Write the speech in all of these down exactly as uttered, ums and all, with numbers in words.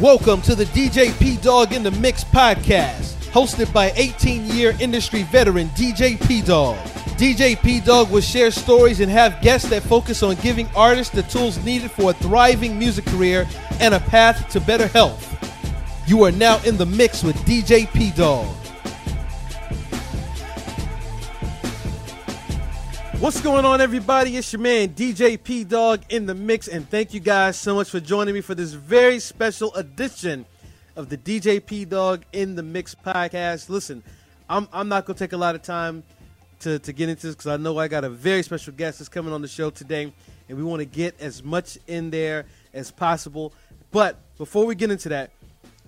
Welcome to the D J P Dog in the Mix podcast, hosted by eighteen-year industry veteran D J P Dog. D J P Dog will share stories and have guests that focus on giving artists the tools needed for a thriving music career and a path to better health. You are now in the mix with D J P Dog. What's going on, everybody? It's your man, D J P Dog in the Mix, and thank you guys so much for joining me for this very special edition of the D J P Dog in the Mix podcast. Listen, I'm, I'm not going to take a lot of time to, to get into this because I know I got a very special guest that's coming on the show today, and we want to get as much in there as possible. But before we get into that,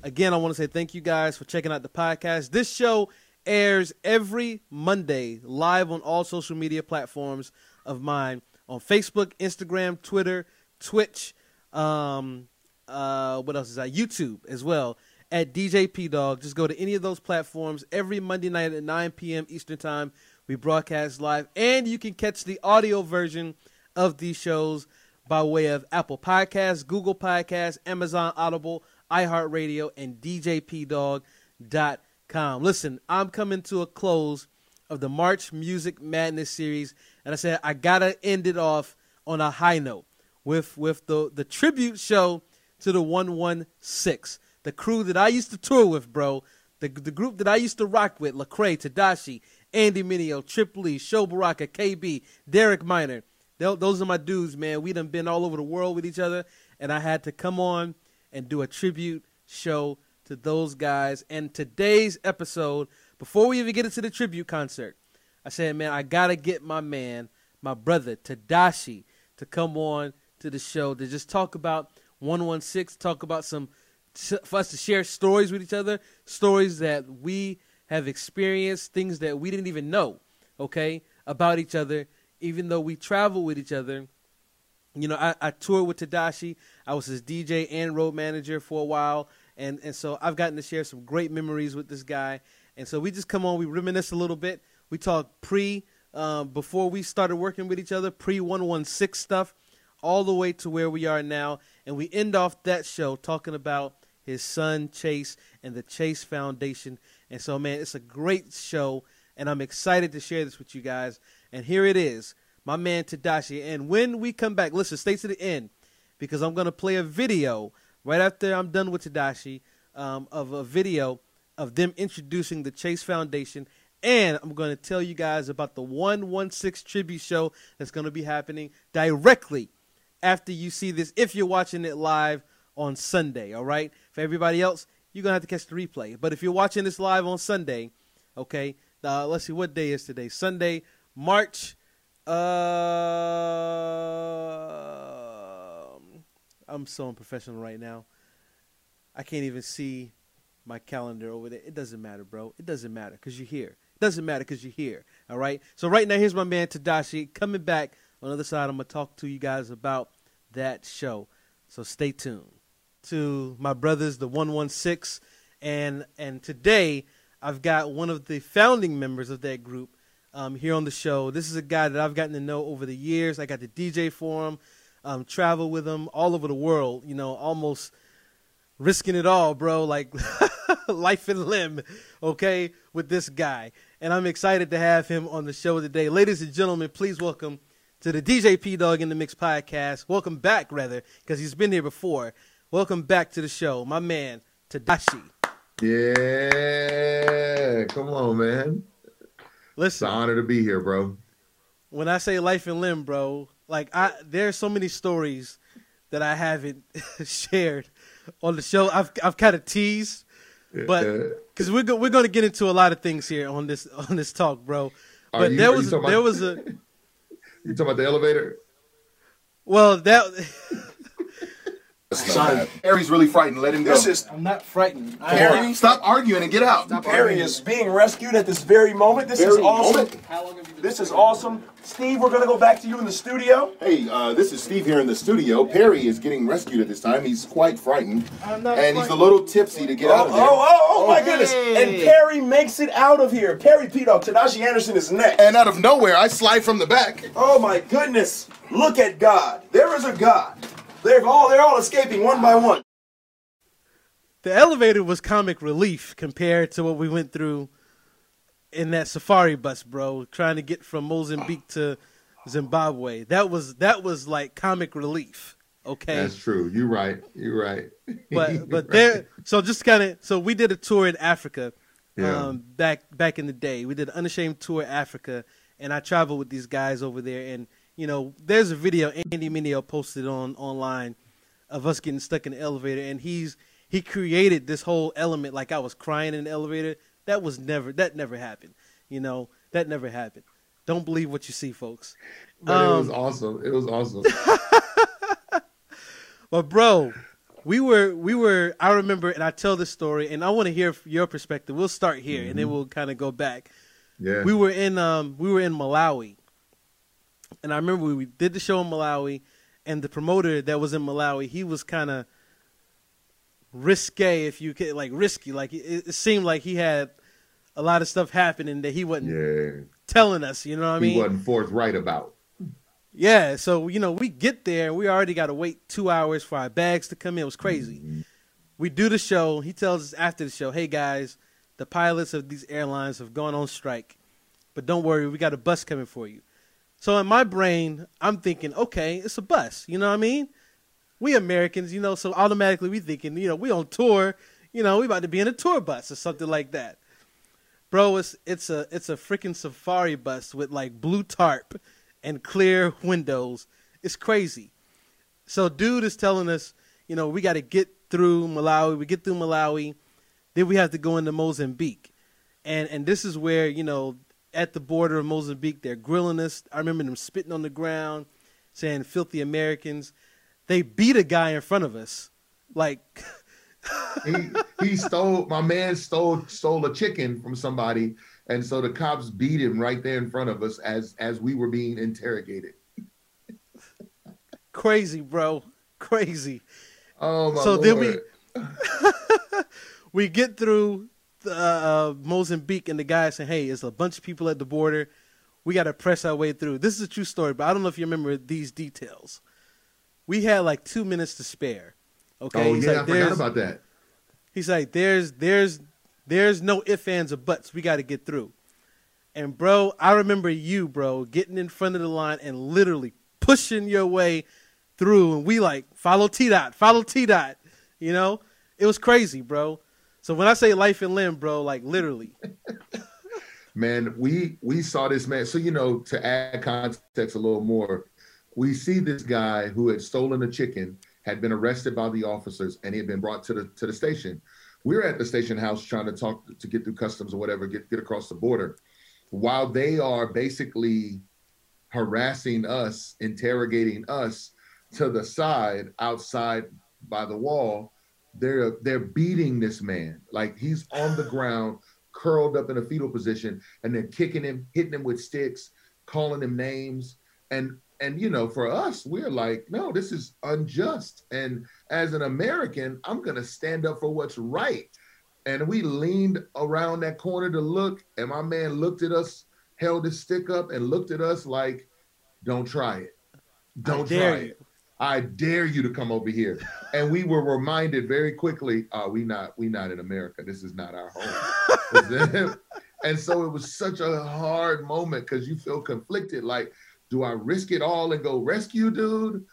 again, I want to say thank you guys for checking out the podcast. This show airs every Monday live on all social media platforms of mine on Facebook, Instagram, Twitter, Twitch, um, uh, what else is that? YouTube as well at D J P Dog. Just go to any of those platforms every Monday night at nine p m Eastern Time. We broadcast live, and you can catch the audio version of these shows by way of Apple Podcasts, Google Podcasts, Amazon Audible, iHeartRadio, and D J P Dog dot com. Listen, I'm coming to a close of the March Music Madness series, and I said I gotta end it off on a high note with with the the tribute show to the one one six, the crew that I used to tour with, bro, the the group that I used to rock with: Lecrae, Tedashii, Andy Mineo, Trip Lee, Sho Baraka, K B, Derek Minor. Those are my dudes, man. We done been all over the world with each other, and I had to come on and do a tribute show to those guys. And today's episode, before we even get into the tribute concert, I said, man, I got to get my man, my brother, Tedashii, to come on to the show to just talk about one one six, talk about some, for us to share stories with each other, stories that we have experienced, things that we didn't even know, okay, about each other, even though we travel with each other. You know, I, I toured with Tedashii. I was his D J and road manager for a while. And and so I've gotten to share some great memories with this guy. And so we just come on, we reminisce a little bit. We talk pre, uh, before we started working with each other, pre one one six stuff, all the way to where we are now. And we end off that show talking about his son, Chase, and the Chase Foundation. And so, man, it's a great show, and I'm excited to share this with you guys. And here it is, my man Tedashii. And when we come back, listen, stay to the end, because I'm going to play a video right after I'm done with Tedashii, um, of a video of them introducing the Chase Foundation. And I'm going to tell you guys about the one one six tribute show that's going to be happening directly after you see this, if you're watching it live on Sunday, all right? For everybody else, you're going to have to catch the replay. But if you're watching this live on Sunday, okay, uh, let's see, what day is today? Sunday, March, uh... I'm so unprofessional right now. I can't even see my calendar over there. It doesn't matter, bro. It doesn't matter because you're here. It doesn't matter because you're here, all right? So right now, here's my man, Tedashii. Coming back on the other side, I'm going to talk to you guys about that show. So stay tuned. To my brothers, the one one six, and and today I've got one of the founding members of that group um, here on the show. This is a guy that I've gotten to know over the years. I got to D J for him. Um, travel with them all over the world, you know, almost risking it all, bro, like life and limb, okay, with this guy. And I'm excited to have him on the show today. Ladies and gentlemen, please welcome to the D J P Dog in the Mix podcast. Welcome back, rather, because he's been here before. Welcome back to the show, my man, Tedashii. Yeah, come on, man. Listen, it's an honor to be here, bro. When I say life and limb, bro, like, I, there are so many stories that I haven't shared on the show. I've I've kind of teased, but because we're go, we're going to get into a lot of things here on this on this talk, bro. But are you, there was there about, was a you talking about the elevator? Well, that son, Perry's really frightened. Let him go. This is, I'm not frightened. Perry, stop arguing and get out. Stop Perry arguing. Is being rescued at this very moment. This very is awesome. Moment. How long have you been this is awesome. Steve, we're going to go back to you in the studio. Hey, uh, this is Steve here in the studio. Perry is getting rescued at this time. He's quite frightened. I'm not and frightened. He's a little tipsy to get oh, out of there. Oh, oh, oh, oh my hey. goodness. And Perry makes it out of here. Perry Peedock, Tedashii Anderson is next. And out of nowhere, I slide from the back. Oh, my goodness. Look at God. There is a God. They're all, they're all escaping one by one. the elevator was comic relief compared to what we went through in that safari bus, bro, trying to get from Mozambique to Zimbabwe. That was that was like comic relief. Okay, that's true. You're right. You're right. But but right. there. So just kind of. So we did a tour in Africa. Yeah. Um, back back in the day, we did an Unashamed tour Africa, and I traveled with these guys over there. And you know, there's a video Andy Mineo posted on online of us getting stuck in the elevator, and he's he created this whole element like I was crying in the elevator. That was never that never happened. You know, that never happened. Don't believe what you see, folks. But um, it was awesome. It was awesome. But bro, we were we were. I remember, and I tell this story, and I want to hear your perspective. We'll start here, mm-hmm. and then we'll kind of go back. Yeah, we were in um we were in Malawi, and I remember we did the show in Malawi, and the promoter that was in Malawi, he was kind of risque, if you could, like risky. Like it, it seemed like he had a lot of stuff happening that he wasn't yeah. telling us. You know what I mean? He wasn't forthright about. Yeah, so, you know, we get there, and we already got to wait two hours for our bags to come in. It was crazy. Mm-hmm. We do the show. He tells us after the show, hey, guys, the pilots of these airlines have gone on strike, but don't worry, we got a bus coming for you. So in my brain, I'm thinking, okay, it's a bus. You know what I mean? We Americans, you know, so automatically we thinking, you know, we on tour. You know, we about to be in a tour bus or something like that. Bro, it's, it's a, it's a freaking safari bus with, like, blue tarp and clear windows. It's crazy. So dude is telling us, you know, we got to get through Malawi. We get through Malawi. Then we have to go into Mozambique. And and this is where, you know, at the border of Mozambique, they're grilling us. I remember them spitting on the ground, saying filthy Americans. They beat a guy in front of us. Like. he, he stole, my man stole, stole a chicken from somebody. And so the cops beat him right there in front of us as as we were being interrogated. Crazy, bro. Crazy. Oh, my so Lord. Then we, we get through the, uh, Mozambique, and the guy saying, hey, there's a bunch of people at the border. We got to press our way through. This is a true story, but I don't know if you remember these details. We had like two minutes to spare. Okay? Oh, He's yeah, like, I forgot about that. He's like, there's, there's. There's no ifs, ands, or buts. We got to get through. And, bro, I remember you, bro, getting in front of the line and literally pushing your way through. And we, like, follow T-Dot, follow T-Dot, you know? It was crazy, bro. So when I say life and limb, bro, like, literally. Man, we, we saw this man. So, you know, to add context a little more, we see this guy who had stolen a chicken, had been arrested by the officers, and he had been brought to the to the station. We were at the station house trying to talk to get through customs or whatever, get, get across the border, while they are basically harassing us, interrogating us to the side, outside by the wall. They're, they're beating this man. Like, he's on the ground, curled up in a fetal position, and they're kicking him, hitting him with sticks, calling him names. And, and you know, for us, we're like, no, this is unjust. And as an American, I'm going to stand up for what's right. And we leaned around that corner to look, and my man looked at us, held his stick up, and looked at us like, don't try it. Don't try it. I dare you to come over here. And we were reminded very quickly, oh, we not, we not in America. This is not our home. And so it was such a hard moment because you feel conflicted. Like, do I risk it all and go rescue dude?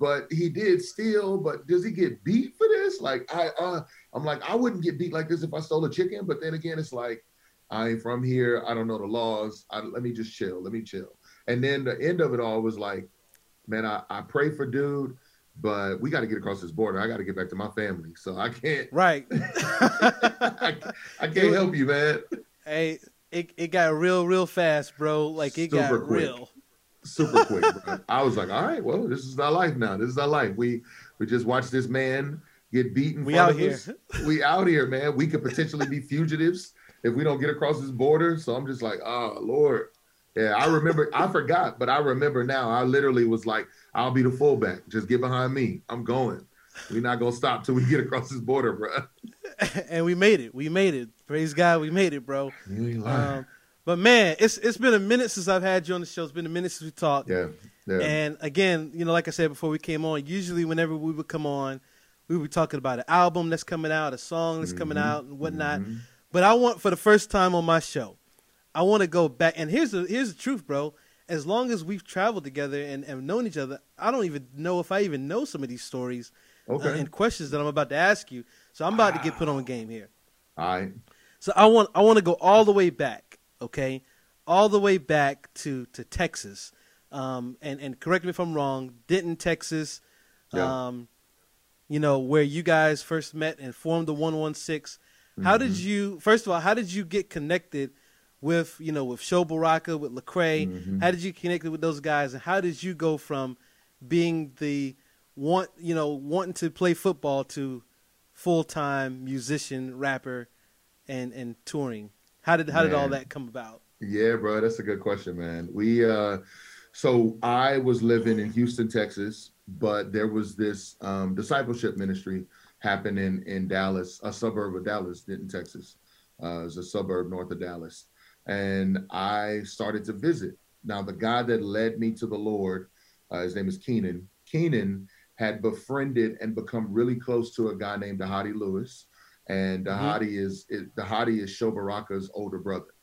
But he did steal, but does he get beat for this? Like, I, uh, I'm like, I wouldn't get beat like this if I stole a chicken. But then again, it's like, I ain't from here. I don't know the laws. I, let me just chill. Let me chill. And then the end of it all was like, man, I, I pray for dude, but we got to get across this border. I got to get back to my family. So I can't. Right. I, I can't it, help you, man. Hey, it, it got real, real fast, bro. Like, it Super got quick. real. Super quick, bro. I was like, all right, well, this is our life now. This is our life. We we just watched this man get beaten. We out here. We out here, man. We could potentially be fugitives if we don't get across this border. So I'm just like, oh, Lord. Yeah, I remember. I forgot, but I remember now. I literally was like, I'll be the fullback. Just get behind me. I'm going. We're not going to stop till we get across this border, bro. And we made it. We made it. Praise God. We made it, bro. You ain't lying. Um, But, man, it's it's been a minute since I've had you on the show. It's been a minute since we talked. Yeah, yeah. And, again, you know, like I said before we came on, usually whenever we would come on, We were talking about an album that's coming out, a song that's mm-hmm. coming out, and whatnot. Mm-hmm. But I want, for the first time on my show, I want to go back. And here's the, here's the truth, bro. As long as we've traveled together and have known each other, I don't even know if I even know some of these stories okay. uh, and questions that I'm about to ask you. So I'm about ah. to get put on game here. All right. So I want, I want to go all the way back, okay? All the way back to, to Texas. Um, and, and correct me if I'm wrong, Denton, Texas, yeah. um, you know, where you guys first met and formed the one one six. How mm-hmm. did you, first of all, how did you get connected with, you know, with Sho Baraka, with Lecrae? Mm-hmm. How did you connect with those guys? And how did you go from being the want, you know, wanting to play football to full-time musician, rapper, and, and touring? How did, how man. did all that come about? Yeah, bro, that's a good question, man. We, uh, so I was living in Houston, Texas, but there was this um, discipleship ministry happening in Dallas, a suburb of Dallas, Denton, Texas. Uh, it's a suburb north of Dallas. And I started to visit. Now, the guy that led me to the Lord, uh, his name is Keenan. Keenan had befriended and become really close to a guy named Dahadi Lewis. And Dahadi mm-hmm. is, is Dahadi is Sho Baraka's older brother.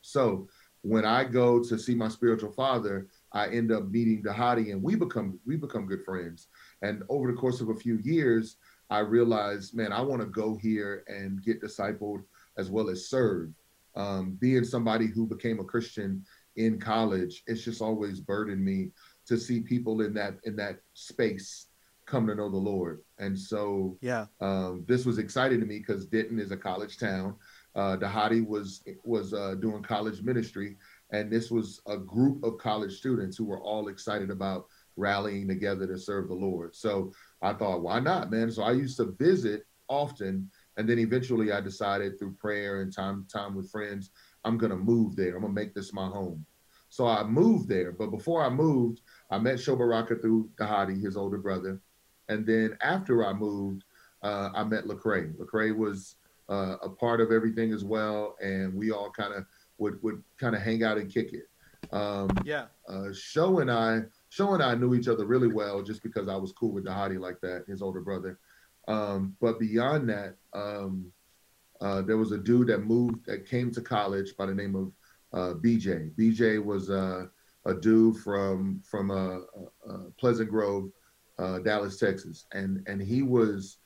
So when I go to see my spiritual father, I end up meeting Dahadi, and we become we become good friends. And over the course of a few years, I realized, man, I want to go here and get discipled as well as serve. Um, being somebody who became a Christian in college, it's just always burdened me to see people in that in that space come to know the Lord. And so yeah, um, this was exciting to me because Denton is a college town. Uh, Dahadi was was uh, doing college ministry, and this was a group of college students who were all excited about rallying together to serve the Lord. So I thought, why not, man? So I used to visit often, and then eventually I decided through prayer and time time with friends, I'm gonna move there. I'm gonna make this my home. So I moved there, but before I moved, I met Sho Baraka through Dahadi, his older brother, and then after I moved, uh, I met Lecrae. Lecrae was uh, a part of everything as well, and we all kind of would would kind of hang out and kick it. Um, yeah. Uh, Sho and I, Sho and I knew each other really well just because I was cool with Dahadi like that, his older brother. Um, but beyond that, um, uh, there was a dude that moved, that came to college by the name of uh, B J. B J was uh, a dude from from uh, uh, Pleasant Grove, uh, Dallas, Texas, and and he was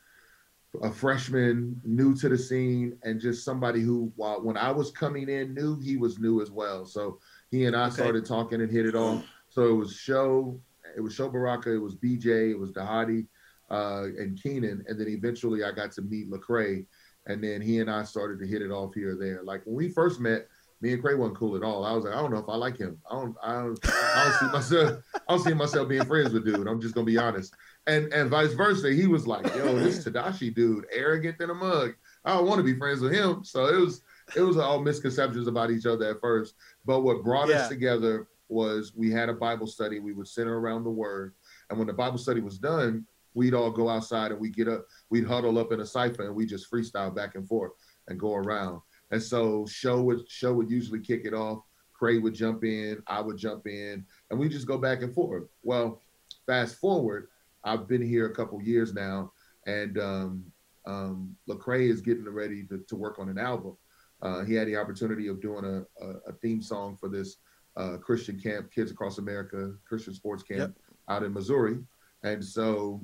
a freshman, new to the scene, and just somebody who, while, when I was coming in new, he was new as well. So he and I okay. started talking and hit it off. So it was Sho, it was Sho Baraka, it was B J, it was Dahadi, uh, and Keenan. And then eventually I got to meet Lecrae, and then he and I started to hit it off here or there. Like when we first met, me and Crae wasn't cool at all. I was like, I don't know if I like him. I don't, I don't, I don't see myself, I don't see myself being friends with dude. I'm just gonna be honest. And and vice versa, he was like, yo, this Tedashii dude, arrogant than a mug. I don't want to be friends with him. So it was it was all misconceptions about each other at first. But what brought yeah. us together was we had a Bible study. We would center around the Word, and when the Bible study was done, we'd all go outside and we get up, we'd huddle up in a cipher, and we just freestyle back and forth and go around. And so Sho would, Sho would usually kick it off. Crae would jump in. I would jump in. And we just go back and forth. Well, fast forward, I've been here a couple years now. And um, um, Lecrae is getting ready to, to work on an album. Uh, he had the opportunity of doing a, a, a theme song for this uh, Christian camp, Kids Across America, Christian sports camp yep. out in Missouri. And so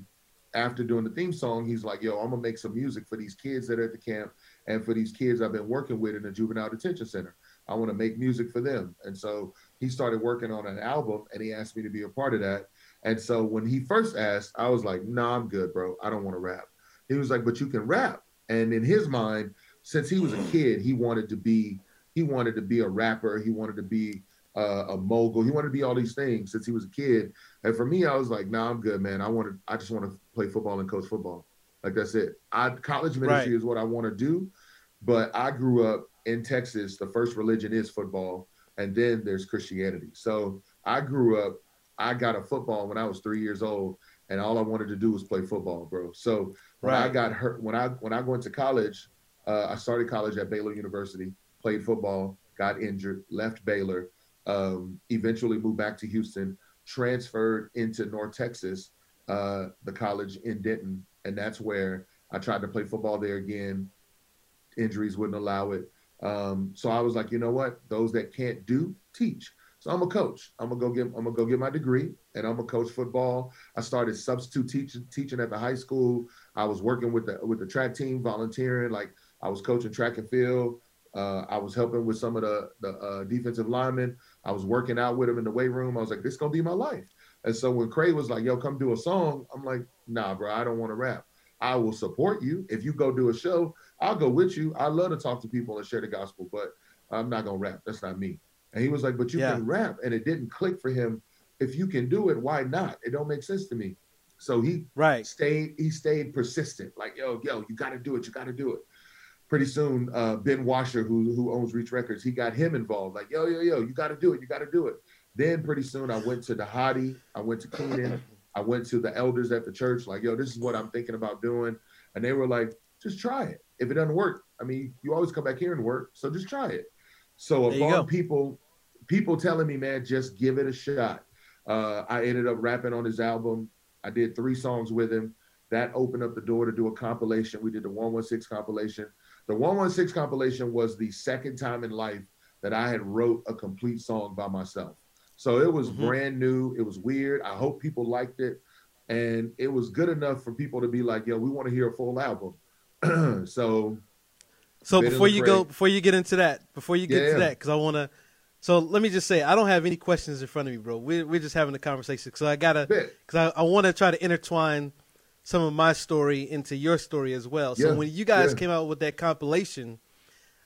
after doing the theme song, he's like, yo, I'm going to make some music for these kids that are at the camp. And for these kids I've been working with in the juvenile detention center, I want to make music for them. And so he started working on an album, and he asked me to be a part of that. And so when he first asked, I was like, nah, I'm good, bro. I don't want to rap. He was like, but you can rap. And in his mind, since he was a kid, he wanted to be, he wanted to be a rapper. He wanted to be uh, a mogul. He wanted to be all these things since he was a kid. And for me, I was like, nah, I'm good, man. I want to, I just want to play football and coach football. Like that's it. I, college ministry right. is what I want to do. But I grew up in Texas. The first religion is football, and then there's Christianity. So I grew up, I got a football when I was three years old, and all I wanted to do was play football, bro. So when right. I got hurt, when I when I went to college, uh, I started college at Baylor University, played football, got injured, left Baylor, um, eventually moved back to Houston, transferred into North Texas, uh, the college in Denton, and that's where I tried to play football there again. Injuries wouldn't allow it. Um, so I was like, you know what? Those that can't do, teach. So I'm a coach. I'm gonna go get. I'm gonna go get my degree, and I'm gonna coach football. I started substitute teaching, teaching at the high school. I was working with the with the track team, volunteering. Like I was coaching track and field. Uh, I was helping with some of the the uh, defensive linemen. I was working out with them in the weight room. I was like, this is gonna be my life. And so when Craig was like, yo, come do a song, I'm like, nah, bro, I don't want to rap. I will support you. If you go do a show, I'll go with you. I love to talk to people and share the gospel, but I'm not gonna rap. That's not me. And he was like, but you yeah. can rap. And it didn't click for him. If you can do it, why not? It don't make sense to me. So he right. stayed, he stayed persistent. Like, yo, yo, you got to do it. You got to do it. Pretty soon, uh, Ben Washer, who who owns Reach Records, he got him involved. Like, yo, yo, yo, you got to do it. You got to do it. Then pretty soon I went to Dahadi. I went to Keenan. I went to the elders at the church. Like, yo, this is what I'm thinking about doing. And they were like, just try it. If it doesn't work, I mean, you always come back here and work. So just try it. So among people, people telling me, man, just give it a shot. Uh, I ended up rapping on his album. I did three songs with him. That opened up the door to do a compilation. We did the one one six compilation. The one one six compilation was the second time in life that I had wrote a complete song by myself. So it was mm-hmm. brand new. It was weird. I hope people liked it. And it was good enough for people to be like, yo, we want to hear a full album. so... So Bit before you go, before you get into that, before you get yeah. to that, because I want to, so let me just say, I don't have any questions in front of me, bro. We're, we're just having a conversation. So I got to, because I, I want to try to intertwine some of my story into your story as well. So yeah. when you guys yeah. came out with that compilation,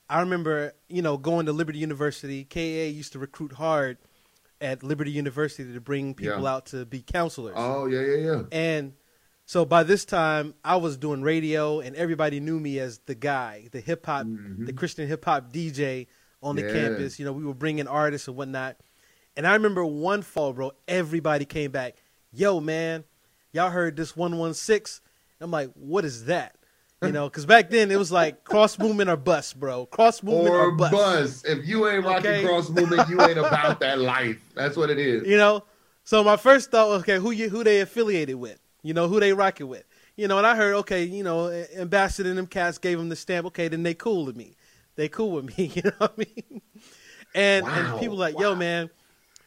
I remember, you know, going to Liberty University. K A used to recruit hard at Liberty University to bring people yeah. out to be counselors. Oh, yeah, yeah, yeah. And so by this time, I was doing radio, and everybody knew me as the guy, the hip-hop, mm-hmm. the Christian hip-hop D J on the yeah. campus. You know, we were bringing artists and whatnot. And I remember one fall, bro, everybody came back. Yo, man, y'all heard this one one six? I'm like, what is that? You know, because back then, it was like Cross Movement or bust, bro. Cross Movement or, or bust. bust. If you ain't rocking okay. Cross Movement, you ain't about that life. That's what it is. You know? So my first thought was, okay, who, you, who they affiliated with? You know, who they rocking with. You know, and I heard, okay, you know, Ambassador and them cats gave them the stamp. Okay, then they cool with me. They cool with me, you know what I mean? And, wow, and people like, wow. yo, man,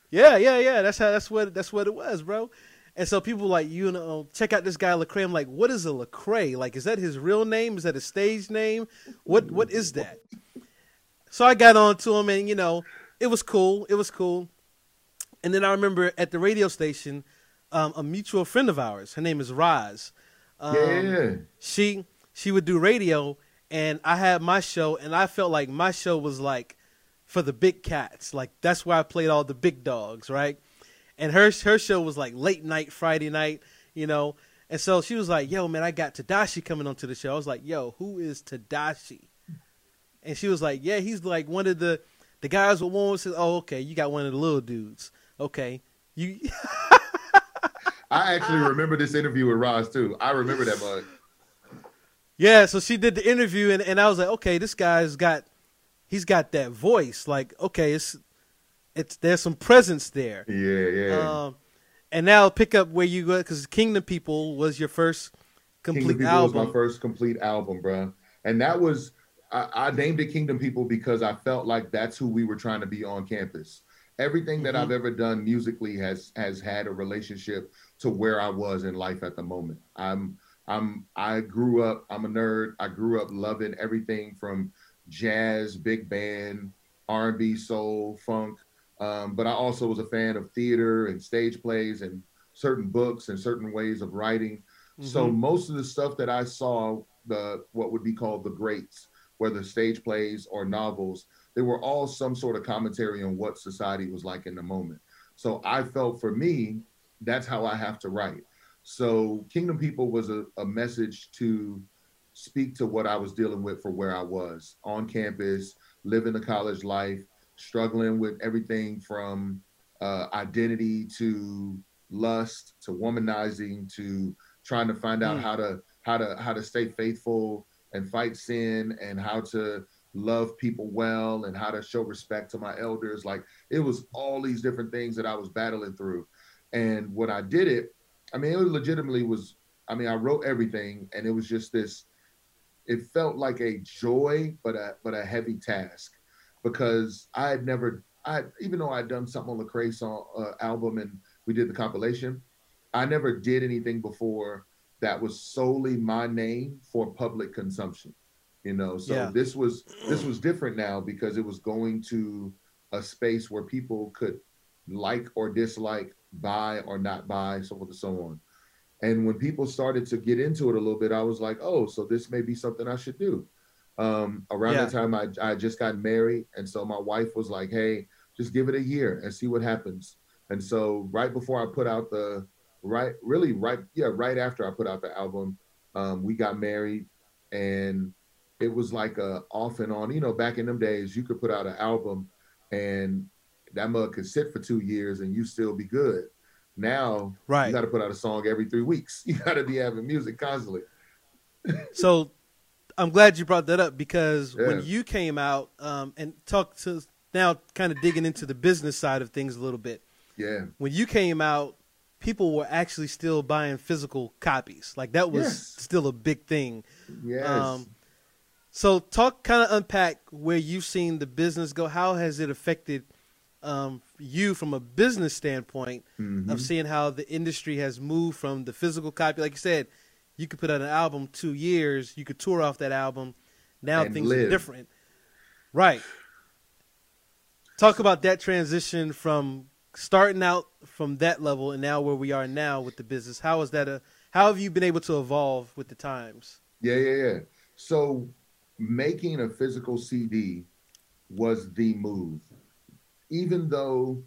yeah, yeah, yeah, that's how, that's what, that's what it was, bro. And so people like, you know, check out this guy, Lecrae. I'm like, what is a Lecrae? Like, is that his real name? Is that a stage name? What, what is that? So I got on to him and, you know, it was cool. It was cool. And then I remember at the radio station, Um, a mutual friend of ours. Her name is Roz. Um, yeah. She she would do radio, and I had my show, and I felt like my show was like for the big cats. Like that's where I played all the big dogs, right? And her her show was like late night Friday night, you know. And so she was like, "Yo, man, I got Tedashii coming onto the show." I was like, "Yo, who is Tedashii?" And she was like, "Yeah, he's like one of the the guys with one." Says, "Oh, okay, you got one of the little dudes. Okay, you." I actually remember this interview with Roz, too. I remember that mug. Yeah, so she did the interview, and, and I was like, okay, this guy's got, he's got that voice. Like, okay, it's, it's there's some presence there. Yeah, yeah. Um, and now pick up where you go, because Kingdom People was your first complete album. Kingdom People album. was my first complete album, bro. And that was, I, I named it Kingdom People because I felt like that's who we were trying to be on campus. Everything that mm-hmm. I've ever done musically has has had a relationship to where I was in life at the moment. I'm I'm I grew up. I'm a nerd. I grew up loving everything from jazz, big band, R and B, soul, funk. Um, but I also was a fan of theater and stage plays and certain books and certain ways of writing. Mm-hmm. So most of the stuff that I saw, the what would be called the greats, whether stage plays or novels, they were all some sort of commentary on what society was like in the moment. So I felt for me, that's how I have to write. So Kingdom People was a, a message to speak to what I was dealing with for where I was on campus, living the college life, struggling with everything from uh, identity to lust, to womanizing, to trying to find out mm. how to, how to, how to stay faithful and fight sin and how to love people well and how to show respect to my elders. Like it was all these different things that I was battling through. And when I did it, I mean, it legitimately was I mean, I wrote everything, and it was just this, it felt like a joy, but a, but a heavy task, because I had never, I even though I'd done something on Lecrae's uh, album and we did the compilation, I never did anything before that was solely my name for public consumption, you know? So yeah. this was, this was different now, because it was going to a space where people could like or dislike, buy or not buy, so forth and so on. And when people started to get into it a little bit, I was like, oh, so this may be something I should do. Um, around yeah. that time, I, I just got married. And so my wife was like, hey, just give it a year and see what happens. And so right before I put out the, right, really right, yeah, right after I put out the album, um, we got married. And it was like a off and on, you know, back in them days, you could put out an album and that mug could sit for two years and you still be good. Now, right. you got to put out a song every three weeks. You got to be having music constantly. So I'm glad you brought that up, because yeah. when you came out um, and talked to now kind of digging into the business side of things a little bit. Yeah. When you came out, people were actually still buying physical copies. Like that was yes. still a big thing. Yes. Um, so talk, kind of unpack where you've seen the business go. How has it affected Um, you from a business standpoint mm-hmm. of seeing how the industry has moved from the physical copy? Like you said, you could put out an album two years, you could tour off that album. Now and things live. are different. Right. Talk about that transition from starting out from that level and now where we are now with the business. How is that a, how have you been able to evolve with the times? Yeah, yeah, yeah. So making a physical C D was the move. Even though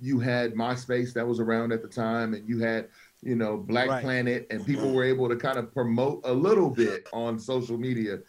you had MySpace that was around at the time, and you had, you know, Black right. Planet, and people were able to kind of promote a little bit on social media,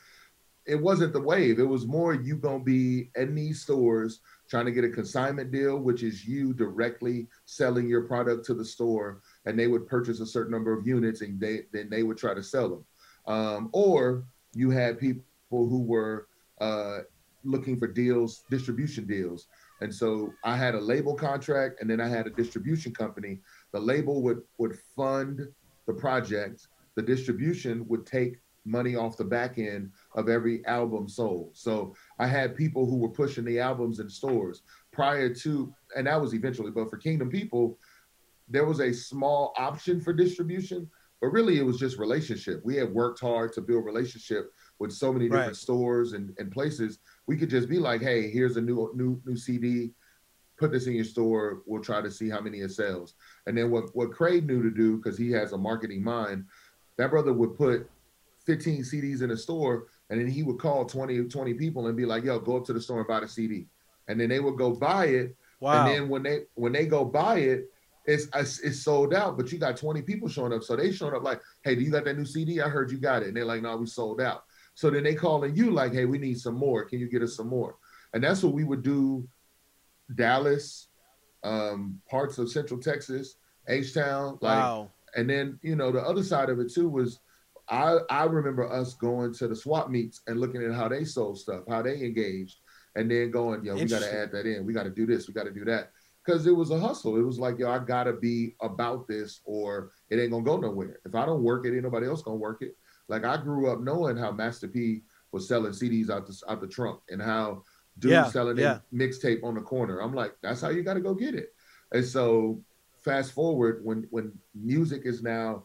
it wasn't the wave. It was more you gonna be in these stores trying to get a consignment deal, which is you directly selling your product to the store, and they would purchase a certain number of units, and they then they would try to sell them. Um, or you had people who were uh, looking for deals, distribution deals. And so I had a label contract, and then I had a distribution company. The label would, would fund the project. The distribution would take money off the back end of every album sold. So I had people who were pushing the albums in stores prior to, and that was eventually, but for Kingdom People, there was a small option for distribution, but really it was just relationship. We had worked hard to build relationship with so many different right. stores and, and places. We could just be like, hey, here's a new new new C D, put this in your store, we'll try to see how many it sells. And then what, what Craig knew to do, because he has a marketing mind, that brother would put fifteen C Ds in a store, and then he would call twenty people and be like, yo, go up to the store and buy the C D. And then they would go buy it. Wow. And then when they when they go buy it, it's, it's sold out, but you got twenty people showing up. So they showing up like, hey, do you got that new C D? I heard you got it. And they're like, no, we sold out. So then they calling you like, hey, we need some more. Can you get us some more? And that's what we would do. Dallas, um, parts of Central Texas, H-Town. Like, wow. And then, you know, the other side of it too was I, I remember us going to the swap meets and looking at how they sold stuff, how they engaged, and then going, yo, we got to add that in. We got to do this. We got to do that. Because it was a hustle. It was like, yo, I got to be about this or it ain't going to go nowhere. If I don't work it, ain't nobody else going to work it. Like I grew up knowing how Master P was selling C Ds out the, out the trunk and how dudes yeah, selling yeah. a mixtape on the corner. I'm like, that's how you got to go get it. And so fast forward when, when music is now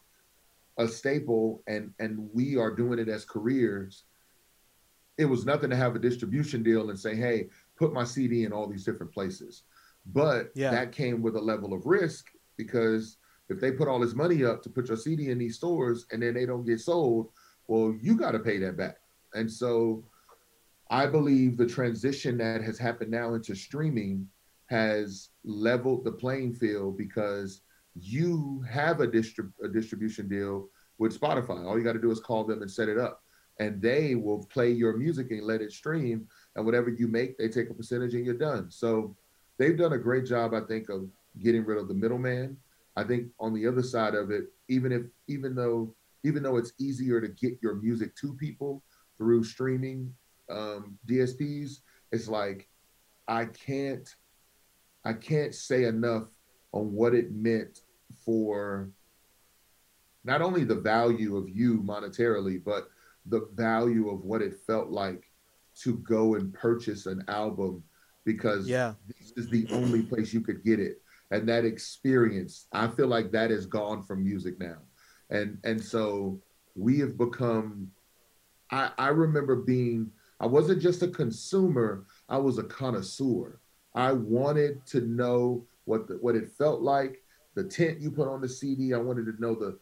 a staple and, and we are doing it as careers, it was nothing to have a distribution deal and say, hey, put my C D in all these different places. But yeah. that came with a level of risk, because if they put all this money up to put your C D in these stores and then they don't get sold, well, you got to pay that back. And so I believe the transition that has happened now into streaming has leveled the playing field, because you have a, distrib a distribution deal with Spotify. All you got to do is call them and set it up, and they will play your music and let it stream. And whatever you make, they take a percentage and you're done. So they've done a great job, I think, of getting rid of the middleman. I think on the other side of it, even if, even though, even though it's easier to get your music to people through streaming um, D S Ps, it's like, I can't, I can't say enough on what it meant for not only the value of you monetarily, but the value of what it felt like to go and purchase an album, because yeah. this is the only place you could get it. And that experience, I feel like that is gone from music now. And and so we have become, I, I remember being, I wasn't just a consumer, I was a connoisseur. I wanted to know what the, what it felt like, the tint you put on the C D. I wanted to know the,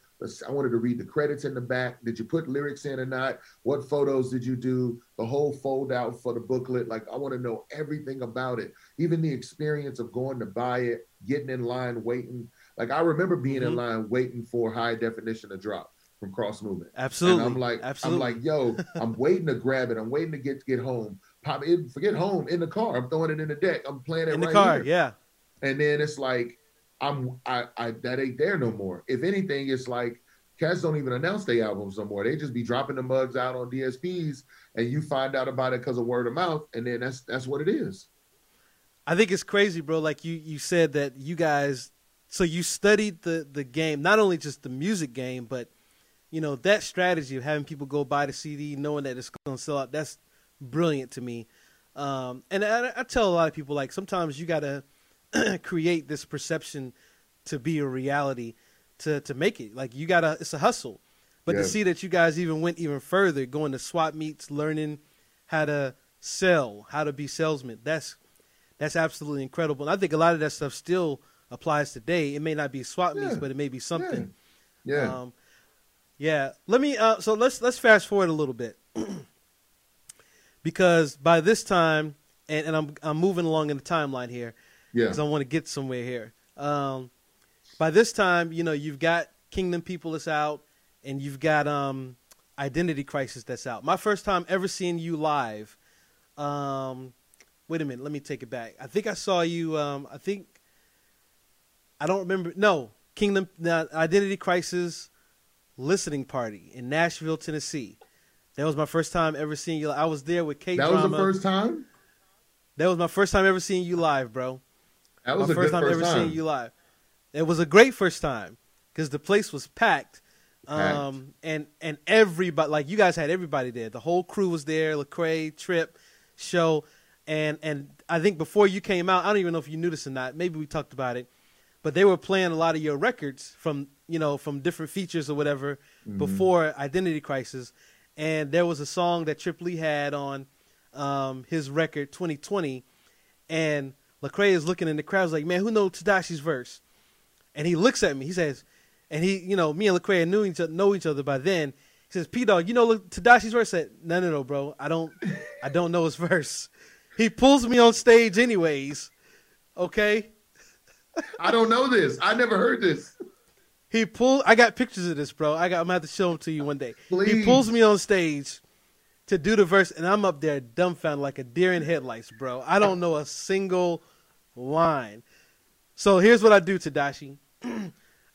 I wanted to read the credits in the back. Did you put lyrics in or not? What photos did you do? The whole fold out for the booklet. Like, I want to know everything about it. Even the experience of going to buy it, getting in line, waiting. Like, I remember being mm-hmm. in line waiting for High Definition to drop from Cross Movement. Absolutely. And I'm like, Absolutely. I'm like, yo, I'm waiting to grab it. I'm waiting to get to get home. Pop it, forget home, in the car. I'm throwing it in the deck. I'm playing it in right the car, here. Yeah. And then it's like, I'm, I, I, that ain't there no more. If anything, it's like cats don't even announce their albums no more. They just be dropping the mugs out on D S Ps, and you find out about it because of word of mouth, and then that's that's what it is. I think it's crazy, bro. Like you, you said that you guys, so you studied the the game, not only just the music game, but you know that strategy of having people go buy the C D, knowing that it's going to sell out. That's brilliant to me. Um, and I, I tell a lot of people, like, sometimes you gotta create this perception to be a reality to, to make it. Like, you gotta, it's a hustle, but yeah. to see that you guys even went even further, going to swap meets, learning how to sell, how to be salesmen. That's, that's absolutely incredible. And I think a lot of that stuff still applies today. It may not be swap yeah. meets, but it may be something. Yeah. Yeah. Um, yeah. Let me, uh, so let's, let's fast forward a little bit because by this time, and, and I'm, I'm moving along in the timeline here. Yeah. Because I want to get somewhere here. Um, by this time, you know, you've got Kingdom People is out, and you've got um, Identity Crisis that's out. My first time ever seeing you live. Um, wait a minute. Let me take it back. I think I saw you. Um, I think. I don't remember. No. Kingdom. No, Identity Crisis listening party in Nashville, Tennessee. That was my first time ever seeing you. I was there with K Drama. That was the first time? That was my first time ever seeing you live, bro. That was my first time ever seeing you live. It was a great first time because the place was packed, um, and and everybody, like, you guys had everybody there. The whole crew was there: Lecrae, Trip, Sho, and and I think before you came out, I don't even know if you knew this or not. Maybe we talked about it, but they were playing a lot of your records from you know from different features or whatever mm-hmm. before Identity Crisis, and there was a song that Trip Lee had on um, his record twenty twenty, and Lecrae is looking in the crowd, like, man, who knows Tedashii's verse? And he looks at me. He says, and he, you know, me and Lecrae knew each other, know each other by then. He says, P Dog, you know Tedashii's verse? I said, no, no, no, bro, I don't, I don't know his verse. He pulls me on stage, anyways. Okay. I don't know this. I never heard this. He pulled. I got pictures of this, bro. I got. I'm gonna have to show them to you one day. Please. He pulls me on stage to do the verse, and I'm up there dumbfounded like a deer in headlights, bro. I don't know a single line. So here's what I do, Tedashii. I,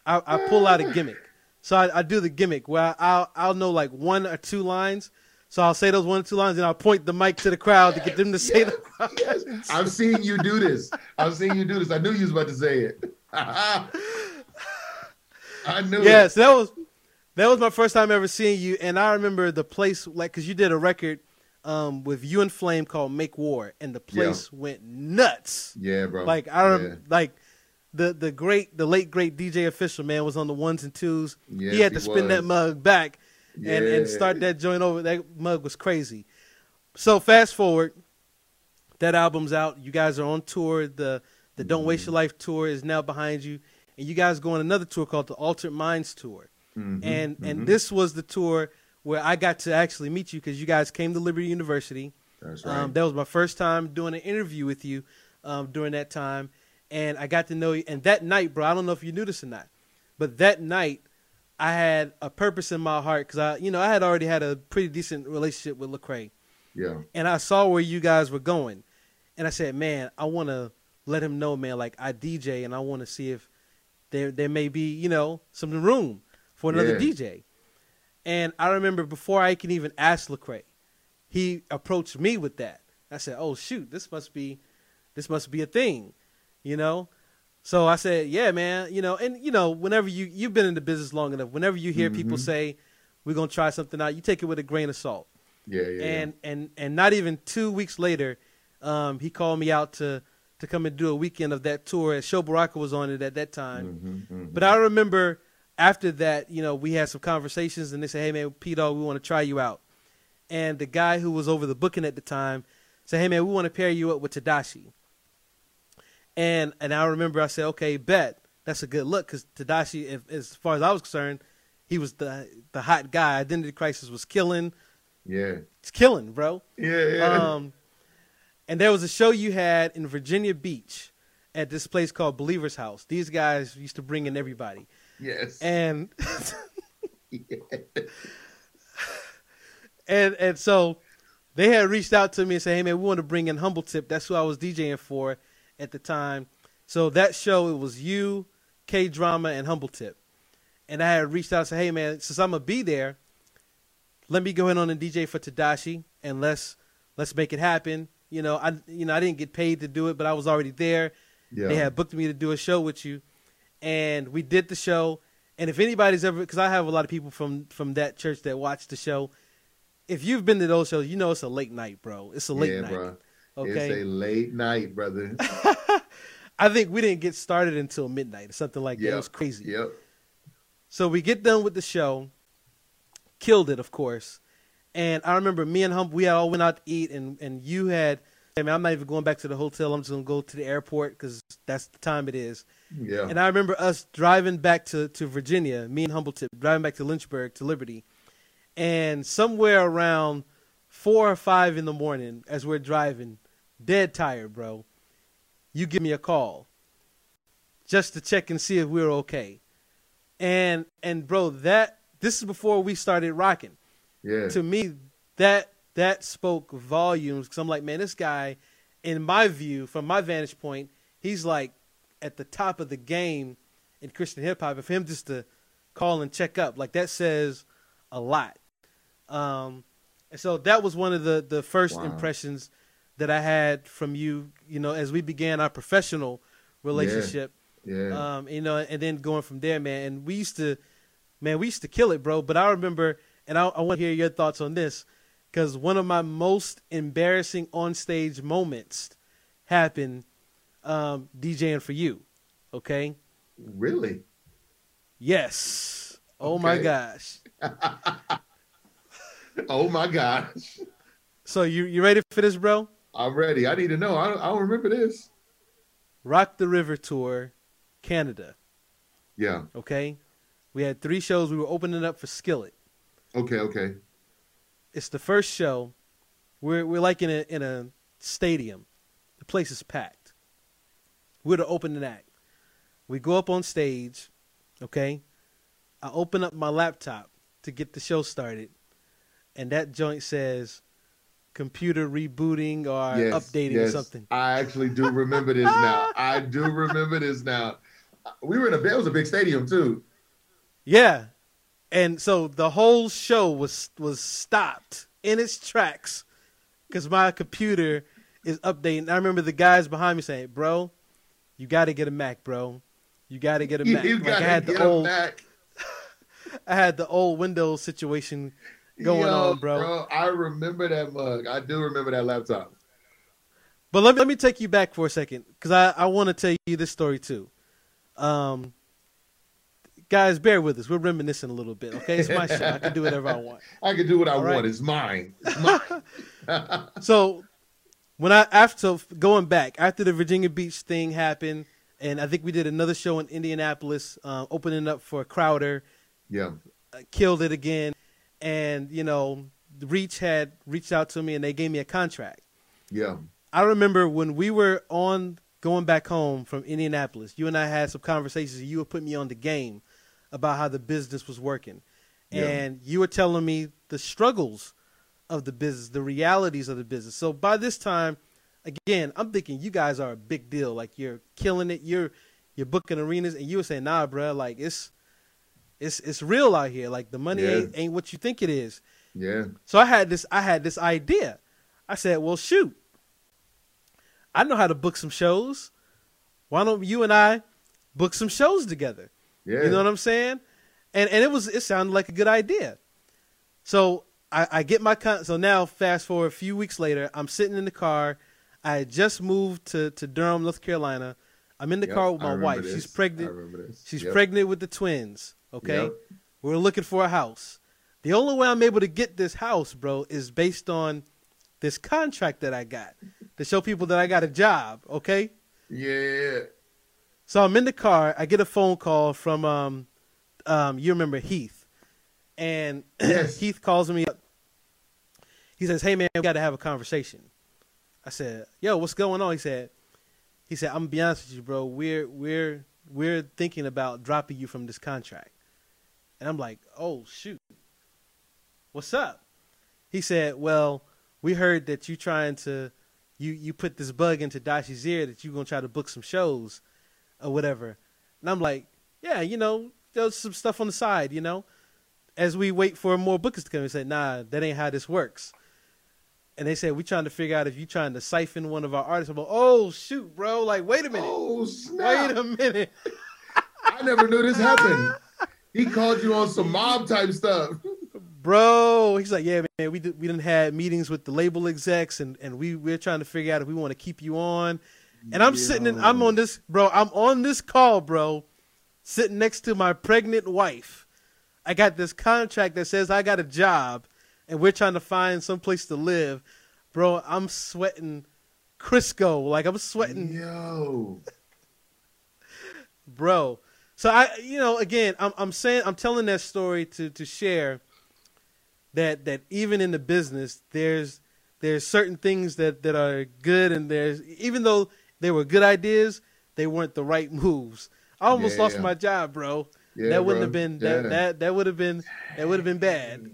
I pull out a gimmick. So I, I do the gimmick where I'll, I'll know like one or two lines. So I'll say those one or two lines, and I'll point the mic to the crowd to get them to say yes, the yes. I've seen you do this. I've seen you do this. I knew you was about to say it. I knew. Yes, it. that was that was my first time ever seeing you, and I remember the place, like, because you did a record Um, with you and Flame called Make War, and the place yeah. went nuts. Yeah, bro. Like, I remember, yeah. like the the great the late great D J Official, man, was on the ones and twos. Yes, he had to he spin was. that mug back yeah. and, and start that joint over. That mug was crazy. So fast forward, that album's out. You guys are on tour. The the Don't mm-hmm. Waste Your Life tour is now behind you, and you guys go on another tour called the Altered Minds tour. Mm-hmm. And mm-hmm. and this was the tour where I got to actually meet you, because you guys came to Liberty University. That's right. Um, that was my first time doing an interview with you um, during that time. And I got to know you. And that night, bro, I don't know if you knew this or not, but that night I had a purpose in my heart, because I, you know, I had already had a pretty decent relationship with Lecrae. Yeah. And I saw where you guys were going. And I said, man, I want to let him know, man, like, I D J, and I want to see if there, there may be, you know, some room for another yeah. D J. And I remember before I can even ask Lecrae, he approached me with that. I said, "Oh shoot, this must be, this must be a thing," you know. So I said, yeah, man, you know, and, you know, whenever you, you've been in the business long enough, whenever you hear mm-hmm. people say, we're going to try something out, you take it with a grain of salt. Yeah, yeah, and, yeah. and, and not even two weeks later, um, he called me out to, to come and do a weekend of that tour, and Sho Baraka was on it at that time. Mm-hmm, mm-hmm. But I remember after that, you know, we had some conversations, and they said, hey, man, P-Dog, we want to try you out. And the guy who was over the booking at the time said, hey, man, we want to pair you up with Tedashii. And and I remember I said, okay, bet. That's a good look, because Tedashii, if, as far as I was concerned, he was the the hot guy. Identity Crisis was killing. Yeah. It's killing, bro. Yeah, yeah. Um, and there was a show you had in Virginia Beach at this place called Believer's House. These guys used to bring in everybody. Yes. And yeah. and and so they had reached out to me and said, hey, man, we want to bring in Humble Tip. That's who I was DJing for at the time. So that show, it was you, K-Drama, and Humble Tip. And I had reached out and said, hey, man, since I'm going to be there, let me go in on a D J for Tedashii, and let's let's make it happen. You know, I you know I didn't get paid to do it, but I was already there. Yeah. They had booked me to do a show with you. And we did the show. And if anybody's ever, because I have a lot of people from, from that church that watch the show, if you've been to those shows, you know it's a late night, bro. It's a late yeah, night. Bro. Okay? It's a late night, brother. I think we didn't get started until midnight or something like yep. that. It was crazy. Yep. So we get done with the show. Killed it, of course. And I remember me and Hump, we had all went out to eat, and, and you had, I mean, I'm not even going back to the hotel. I'm just going to go to the airport because that's the time it is. Yeah. And I remember us driving back to, to Virginia, me and Humble Tip, driving back to Lynchburg, to Liberty. And somewhere around four or five in the morning, as we're driving, dead tired, bro, you give me a call just to check and see if we were okay. And, and bro, that, this is before we started rocking. Yeah. To me, that that spoke volumes, because I'm like, man, this guy, in my view, from my vantage point, he's like at the top of the game in Christian hip hop. If him just to call and check up, like that says a lot. Um, and so that was one of the the first wow. impressions that I had from you. You know, as we began our professional relationship. Yeah. Yeah. Um, you know, and then going from there, man. And we used to. Man, we used to kill it, bro. But I remember, and I, I want to hear your thoughts on this, because one of my most embarrassing on-stage moments happened um, DJing for you, okay? Really? Yes. Okay. Oh, my gosh. Oh, my gosh. So you, you ready for this, bro? I'm ready. I need to know. I don't, I don't remember this. Rock the River Tour, Canada. Yeah. Okay? We had three shows. We were opening up for Skillet. Okay, okay. It's the first show. We're we're like in a in a stadium. The place is packed. We're the opening act. We go up on stage, okay? I open up my laptop to get the show started, and that joint says computer rebooting or yes, updating yes. or something. I actually do remember this now. I do remember this now. We were in a it was a big stadium too. Yeah. And so the whole show was was stopped in its tracks because my computer is updating. I remember the guys behind me saying, bro, you got to get a Mac, bro. You got to get a Mac. You like I had the old Mac. I had the old Windows situation going Yo, on, bro. bro. I remember that mug. I do remember that laptop. But let me, let me take you back for a second because I, I want to tell you this story too. Um. Guys, bear with us. We're reminiscing a little bit, okay? It's my show. I can do whatever I want. I can do what I All want. Right? It's mine. It's mine. So, when I after going back after the Virginia Beach thing happened, and I think we did another show in Indianapolis, uh, opening up for Crowder. Yeah, uh, killed it again, and you know, Reach had reached out to me and they gave me a contract. Yeah, I remember when we were on going back home from Indianapolis, you and I had some conversations. You would put me on the game about how the business was working. Yeah. And you were telling me the struggles of the business, the realities of the business. So by this time, again, I'm thinking you guys are a big deal. Like you're killing it. You're, you're booking arenas. And you were saying, nah, bro, like it's, it's, it's real out here. Like the money yeah. ain't, ain't what you think it is. Yeah. So I had this, I had this idea. I said, well, shoot, I know how to book some shows. Why don't you and I book some shows together. Yeah. You know what I'm saying? And and it was it sounded like a good idea. So I, I get my con so now fast forward a few weeks later, I'm sitting in the car. I had just moved to, to Durham, North Carolina. I'm in the yep, car with my wife. This. She's pregnant. I remember this. She's yep. pregnant with the twins. Okay. Yep. We're looking for a house. The only way I'm able to get this house, bro, is based on this contract that I got to show people that I got a job. Okay. Yeah. So I'm in the car. I get a phone call from, um, um, you remember Heath, and yes. Heath calls me up. He says, "Hey man, we got to have a conversation." I said, "Yo, what's going on?" He said, he said, "I'm gonna be honest with you, bro. We're, we're, we're thinking about dropping you from this contract." And I'm like, "Oh shoot, what's up?" He said, "Well, we heard that you trying to, you, you put this bug into Tedashii's ear that you're gonna try to book some shows or whatever." And I'm like, "Yeah, you know, there's some stuff on the side, you know, as we wait for more bookings to come." He said, "Nah, that ain't how this works." And they said, "We're trying to figure out if you're trying to siphon one of our artists." I'm like, "Oh, shoot, bro. Like, wait a minute. Oh, snap. Wait a minute. I never knew this happened." He called you on some mob type stuff. Bro, he's like, "Yeah, man, we did, we done had meetings with the label execs, and, and we, we're trying to figure out if we want to keep you on." And I'm Yo. sitting in, I'm on this, bro, I'm on this call, bro, sitting next to my pregnant wife. I got this contract that says I got a job, and we're trying to find some place to live, bro. I'm sweating Crisco. Like, I'm sweating. Yo. Bro. So I, you know, again, I'm, I'm saying, I'm telling that story to, to share that, that even in the business, there's, there's certain things that, that are good. And there's, even though they were good ideas, they weren't the right moves. I almost yeah, lost yeah. my job, bro. Yeah, that wouldn't bro. have been, that, yeah. that, that would have been, that would have been bad.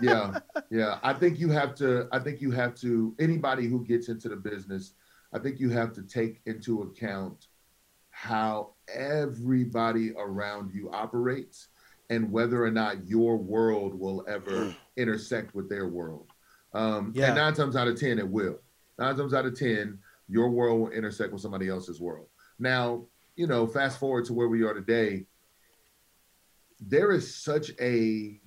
Yeah. Yeah. I think you have to, I think you have to, anybody who gets into the business, I think you have to take into account how everybody around you operates and whether or not your world will ever intersect with their world. Um, yeah. And nine times out of ten, it will. Nine times out of ten, your world will intersect with somebody else's world. Now, you know, fast forward to where we are today, there is such a,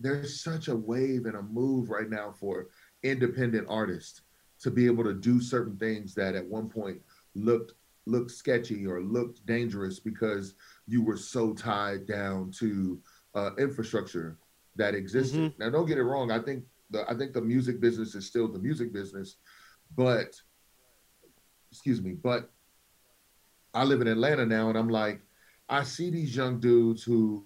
there's such a wave and a move right now for independent artists to be able to do certain things that at one point looked looked sketchy or looked dangerous because you were so tied down to uh, infrastructure that existed. Mm-hmm. Now, don't get it wrong. I think the I think the music business is still the music business, but excuse me. But I live in Atlanta now, and I'm like, I see these young dudes who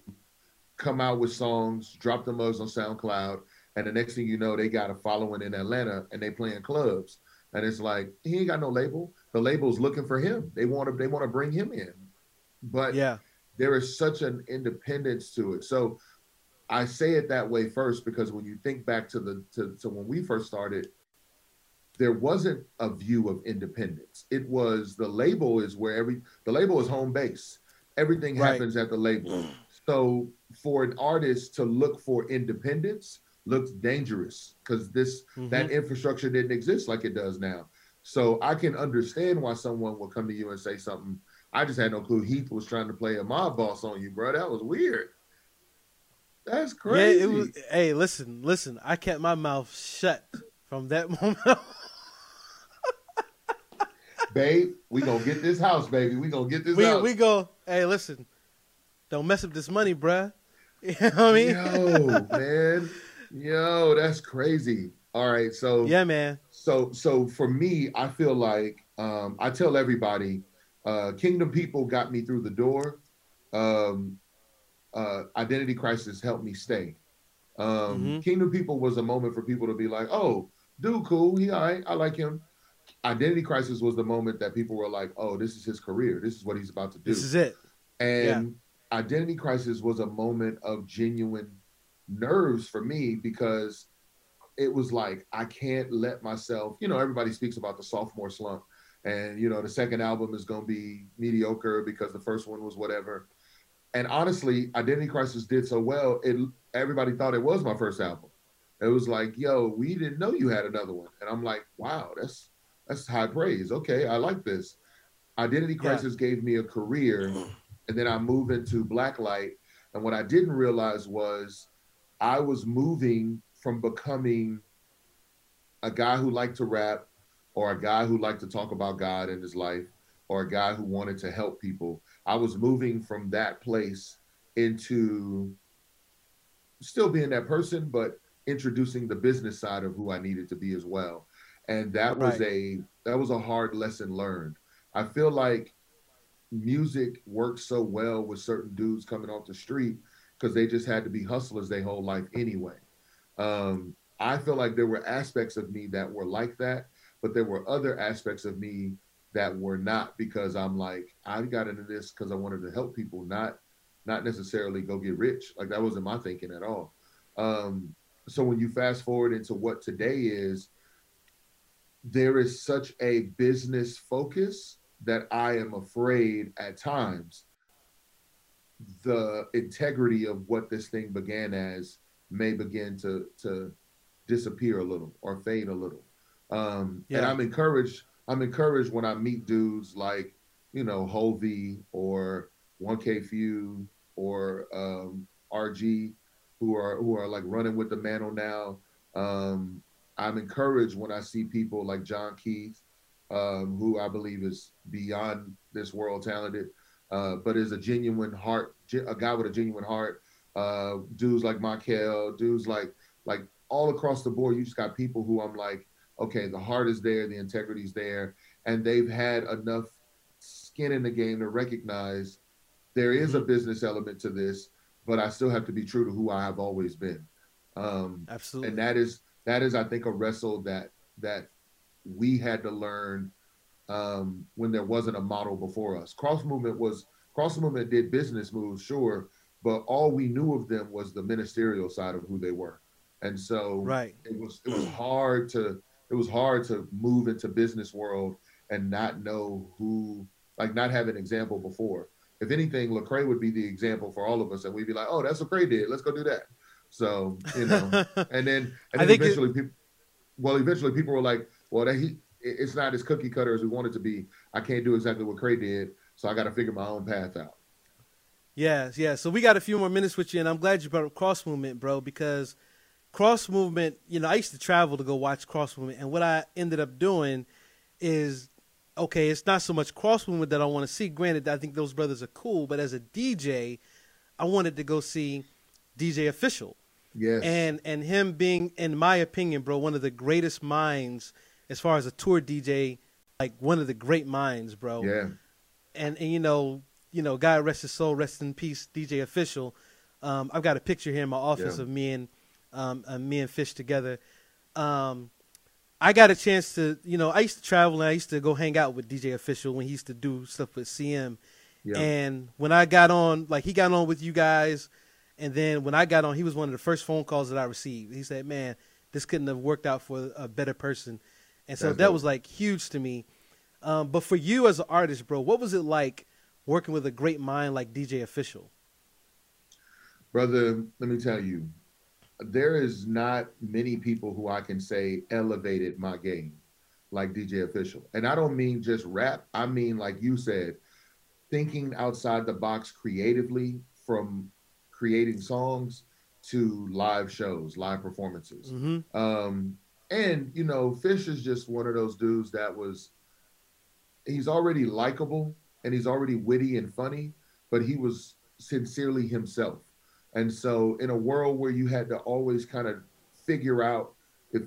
come out with songs, drop the mugs on SoundCloud, and the next thing you know, they got a following in Atlanta, and they playing clubs. And it's like, he ain't got no label. The label's looking for him. They want to, they want to bring him in. But yeah, there is such an independence to it. So I say it that way first, because when you think back to the to, to when we first started, there wasn't a view of independence. It was the label is where every, the label is home base. Everything happens right at the label. So for an artist to look for independence looks dangerous because this mm-hmm. that infrastructure didn't exist like it does now. So I can understand why someone will come to you and say something. I just had no clue Heath was trying to play a mob boss on you, bro. That was weird. That's crazy. Yeah, it was, hey, listen, listen. I kept my mouth shut from that moment on. Babe, we gonna get this house, baby. We gonna get this we, house. We go, hey, listen. Don't mess up this money, bruh. You know what I mean? Yo, man. Yo, that's crazy. All right, so yeah, man. So, so for me, I feel like um, I tell everybody, uh, Kingdom People got me through the door. Um, uh, Identity Crisis helped me stay. Um, mm-hmm. Kingdom People was a moment for people to be like, "Oh, dude, cool. He all right. I like him." Identity Crisis was the moment that people were like, "Oh, this is his career. This is what he's about to do. This is it." And yeah. Identity Crisis was a moment of genuine nerves for me because it was like, I can't let myself, you know, everybody speaks about the sophomore slump and, you know, the second album is going to be mediocre because the first one was whatever. And honestly, Identity Crisis did so well, it everybody thought it was my first album. It was like, "Yo, we didn't know you had another one." And I'm like, "Wow, that's, that's high praise. Okay, I like this." Identity Crisis yeah. gave me a career, and then I moved into Blacklight. And what I didn't realize was I was moving from becoming a guy who liked to rap, or a guy who liked to talk about God in his life, or a guy who wanted to help people. I was moving from that place into still being that person, but introducing the business side of who I needed to be as well. And that was right. a that was a hard lesson learned. I feel like music works so well with certain dudes coming off the street because they just had to be hustlers their whole life anyway. Um, I feel like there were aspects of me that were like that, but there were other aspects of me that were not, because I'm like, I got into this because I wanted to help people, not not necessarily go get rich. Like, that wasn't my thinking at all. Um, so when you fast forward into what today is, there is such a business focus that I am afraid at times the integrity of what this thing began as may begin to to disappear a little or fade a little. Um, yeah. And I'm encouraged. I'm encouraged when I meet dudes like, you know, Hovi or one K Few or um, R G, who are who are like running with the mantle now. Um, I'm encouraged when I see people like John Keith, um, who I believe is beyond this world talented, uh, but is a genuine heart, a guy with a genuine heart. Uh, dudes like Michael, dudes like, like all across the board, you just got people who I'm like, okay, the heart is there, the integrity is there, and they've had enough skin in the game to recognize there is a business element to this, but I still have to be true to who I have always been. Um, Absolutely. And that is, That is, I think, a wrestle that that we had to learn um, when there wasn't a model before us. Cross Movement was Cross Movement did business moves, sure, but all we knew of them was the ministerial side of who they were, and so right. it was it was hard to it was hard to move into business world and not know who, like, not have an example before. If anything, Lecrae would be the example for all of us, and we'd be like, oh, that's what Lecrae did. Let's go do that. So, you know, and then, and then eventually it, people, well, eventually people were like, well, that he, it's not as cookie cutter as we want it to be. I can't do exactly what Lecrae did. So I got to figure my own path out. Yes. Yeah. So we got a few more minutes with you, and I'm glad you brought up Cross Movement, bro, because Cross Movement, you know, I used to travel to go watch Cross Movement, and what I ended up doing is, okay, it's not so much Cross Movement that I want to see. Granted, I think those brothers are cool, but as a D J, I wanted to go see D J Official. Yes. And and him being, in my opinion, bro, one of the greatest minds as far as a tour D J, like one of the great minds, bro. Yeah. And and you know, you know, God rest his soul, rest in peace, D J Official. Um, I've got a picture here in my office yeah. of me and um uh, me and Fish together. Um I got a chance to, you know, I used to travel and I used to go hang out with D J Official when he used to do stuff with C M. Yeah. And when I got on, like, he got on with you guys. And then when I got on, he was one of the first phone calls that I received. He said, man, this couldn't have worked out for a better person. And so That's that dope. was, like, huge to me. Um, but for you as an artist, bro, what was it like working with a great mind like D J Official? Brother, let me tell you, there is not many people who I can say elevated my game like D J Official. And I don't mean just rap. I mean, like you said, thinking outside the box creatively, from creating songs to live shows, live performances. Mm-hmm. Um, and, you know, Fish is just one of those dudes that was, he's already likable and he's already witty and funny, but he was sincerely himself. And so in a world where you had to always kind of figure out if,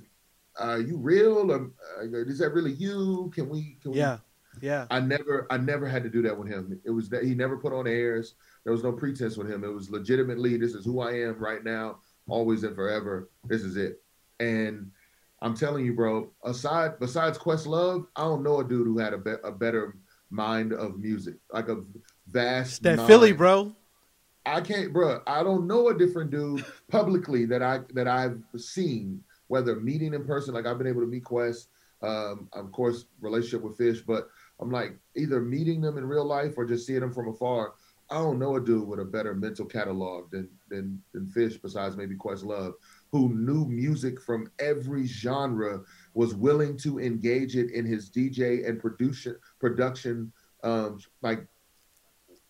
uh, are you real? Or, uh, is that really you? Can we, can we? Yeah. Yeah. I never, I never had to do that with him. It was that he never put on airs. There was no pretense with him. It was legitimately, this is who I am right now, always and forever. This is it. And I'm telling you, bro, aside, besides Questlove, I don't know a dude who had a, be a better mind of music, like a vast that mind. Philly, bro. I can't, bro. I don't know a different dude publicly that I, that I've seen, whether meeting in person, like I've been able to meet Quest, um, of course, relationship with Fish, but I'm like either meeting them in real life or just seeing them from afar. I don't know a dude with a better mental catalog than than, than Fish, besides maybe Questlove, who knew music from every genre, was willing to engage it in his D J and production production um, like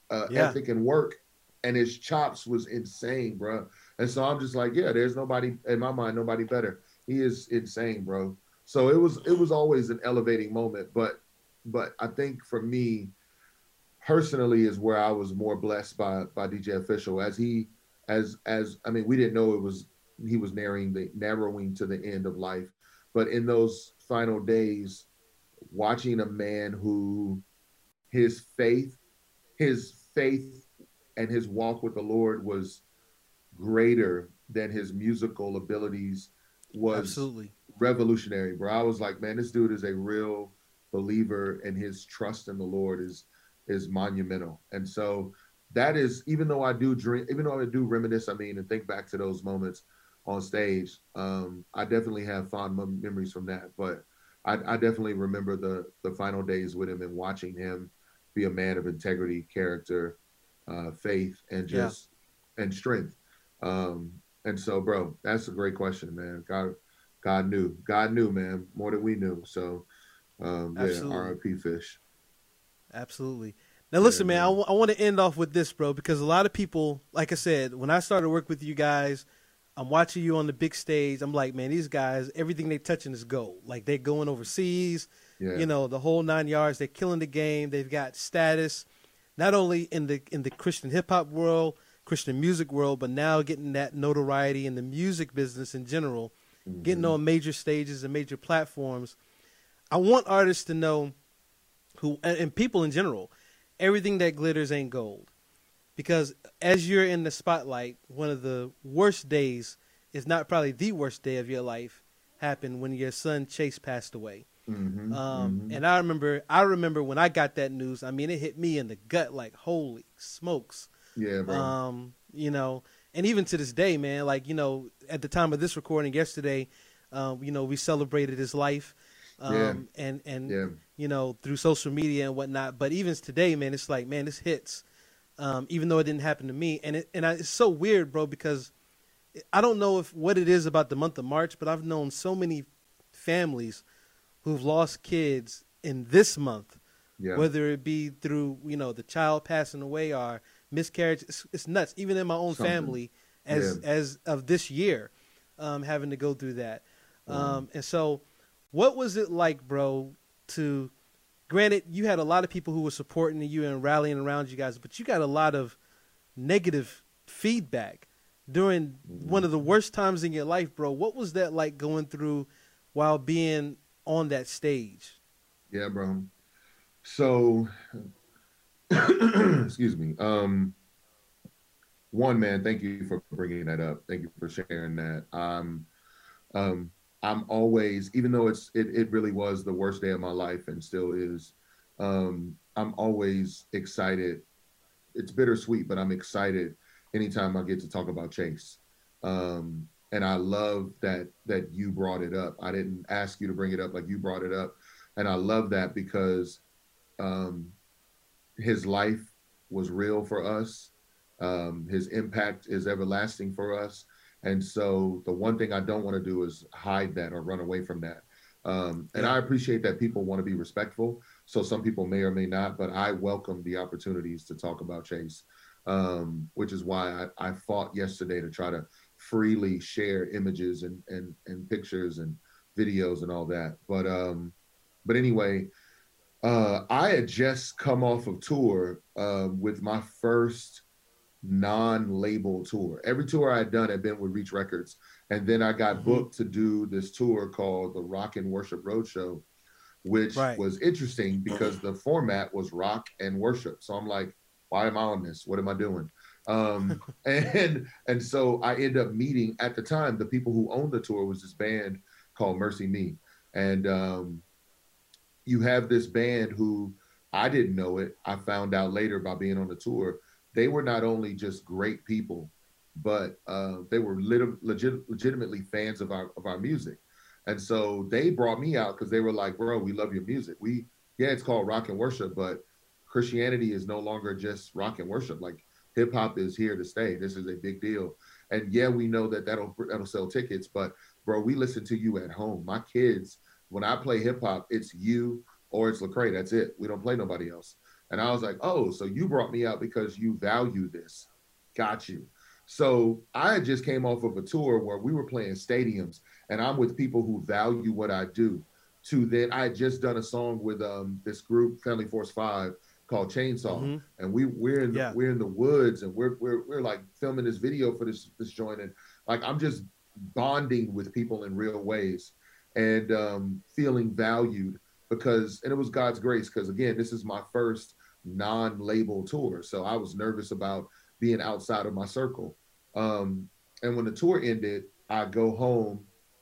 uh, yeah. ethic and work, and his chops was insane, bro. And so I'm just like, yeah, there's nobody in my mind, nobody better. He is insane, bro. So it was it was always an elevating moment, but but I think for me personally is where I was more blessed by by D J Official, as he as as I mean, we didn't know it was he was narrowing the narrowing to the end of life, but in those final days, watching a man who his faith, his faith and his walk with the Lord was greater than his musical abilities was absolutely revolutionary, bro. I was like, man, this dude is a real believer, and his trust in the Lord is is monumental. And so that is, even though I do dream, even though I do reminisce, I mean, and think back to those moments on stage, um, I definitely have fond mem- memories from that. But I, I definitely remember the the final days with him and watching him be a man of integrity, character, uh, faith, and just yeah. and strength. Um, and so, bro, that's a great question, man. God, God knew, God knew, man, more than we knew. So, um, yeah, R I P Fish. Absolutely. Now, listen, yeah, man, man. I, w- I want to end off with this, bro, because a lot of people, like I said, when I started work with you guys, I'm watching you on the big stage. I'm like, man, these guys, everything they touching is gold. Like, they're going overseas, yeah. you know, the whole nine yards. They're killing the game. They've got status, not only in the in the Christian hip hop world, Christian music world, but now getting that notoriety in the music business in general, mm-hmm. getting on major stages and major platforms. I want artists to know who, and people in general, everything that glitters ain't gold. Because as you're in the spotlight, one of the worst days, if not probably the worst day of your life, happened when your son Chase passed away. Mm-hmm. Um, mm-hmm. And I remember, I remember when I got that news, I mean, it hit me in the gut like, holy smokes. Yeah, bro. Um, you know, and even to this day, man, like, you know, at the time of this recording yesterday, um, you know, we celebrated his life, um, yeah. and, and, yeah. you know, through social media and whatnot. But even today, man, it's like, man, this hits, um, even though it didn't happen to me. And it, and I, it's so weird, bro, because I don't know if what it is about the month of March, but I've known so many families who've lost kids in this month, yeah. whether it be through, you know, the child passing away or miscarriage. It's, it's nuts. Even in my own Something. family, as yeah. as of this year, um, having to go through that. Mm. Um, and so, what was it like, bro? To granted, you had a lot of people who were supporting you and rallying around you guys, but you got a lot of negative feedback during mm. one of the worst times in your life, bro. What was that like going through while being on that stage? Yeah, bro. So. Excuse me. Um, one, man, thank you for bringing that up. Thank you for sharing that. Um, um, I'm always, even though it's it, it really was the worst day of my life and still is, um, I'm always excited. It's bittersweet, but I'm excited anytime I get to talk about Chase. Um, and I love that that you brought it up. I didn't ask you to bring it up, like you brought it up. And I love that because um, his life was real for us. Um, his impact is everlasting for us. And so the one thing I don't want to do is hide that or run away from that. Um, and I appreciate that people want to be respectful. So some people may or may not, but I welcome the opportunities to talk about Chase, um, which is why I, I fought yesterday to try to freely share images and, and, and pictures and videos and all that. But, um, but anyway, Uh, I had just come off of tour uh, with my first non-label tour. Every tour I had done had been with Reach Records. And then I got mm-hmm. booked to do this tour called the Rock and Worship Roadshow, which right. was interesting because the format was rock and worship. So I'm like, why am I on this? What am I doing? Um, and and so I ended up meeting, at the time, the people who owned the tour was this band called Mercy Me. And um you have this band who, I didn't know it, I found out later by being on the tour, they were not only just great people, but uh, they were lit- legit- legitimately fans of our of our music. And so they brought me out because they were like, bro, we love your music. We, yeah, it's called rock and worship, but Christianity is no longer just rock and worship. Like, hip hop is here to stay. This is a big deal. And yeah, we know that that'll, that'll sell tickets, but bro, we listen to you at home. My kids, when I play hip hop, it's you or it's Lecrae. That's it. We don't play nobody else. And I was like, oh, so you brought me out because you value this. Got you. So I just came off of a tour where we were playing stadiums, and I'm with people who value what I do. To then, I had just done a song with um, this group, Family Force Five, called Chainsaw, mm-hmm. and we we're in the, yeah. we're in the woods, and we're we're we're like filming this video for this this joint, and like I'm just bonding with people in real ways, and um, feeling valued because, and it was God's grace because again, this is my first non-label tour, so I was nervous about being outside of my circle, um, and when the tour ended, I go home,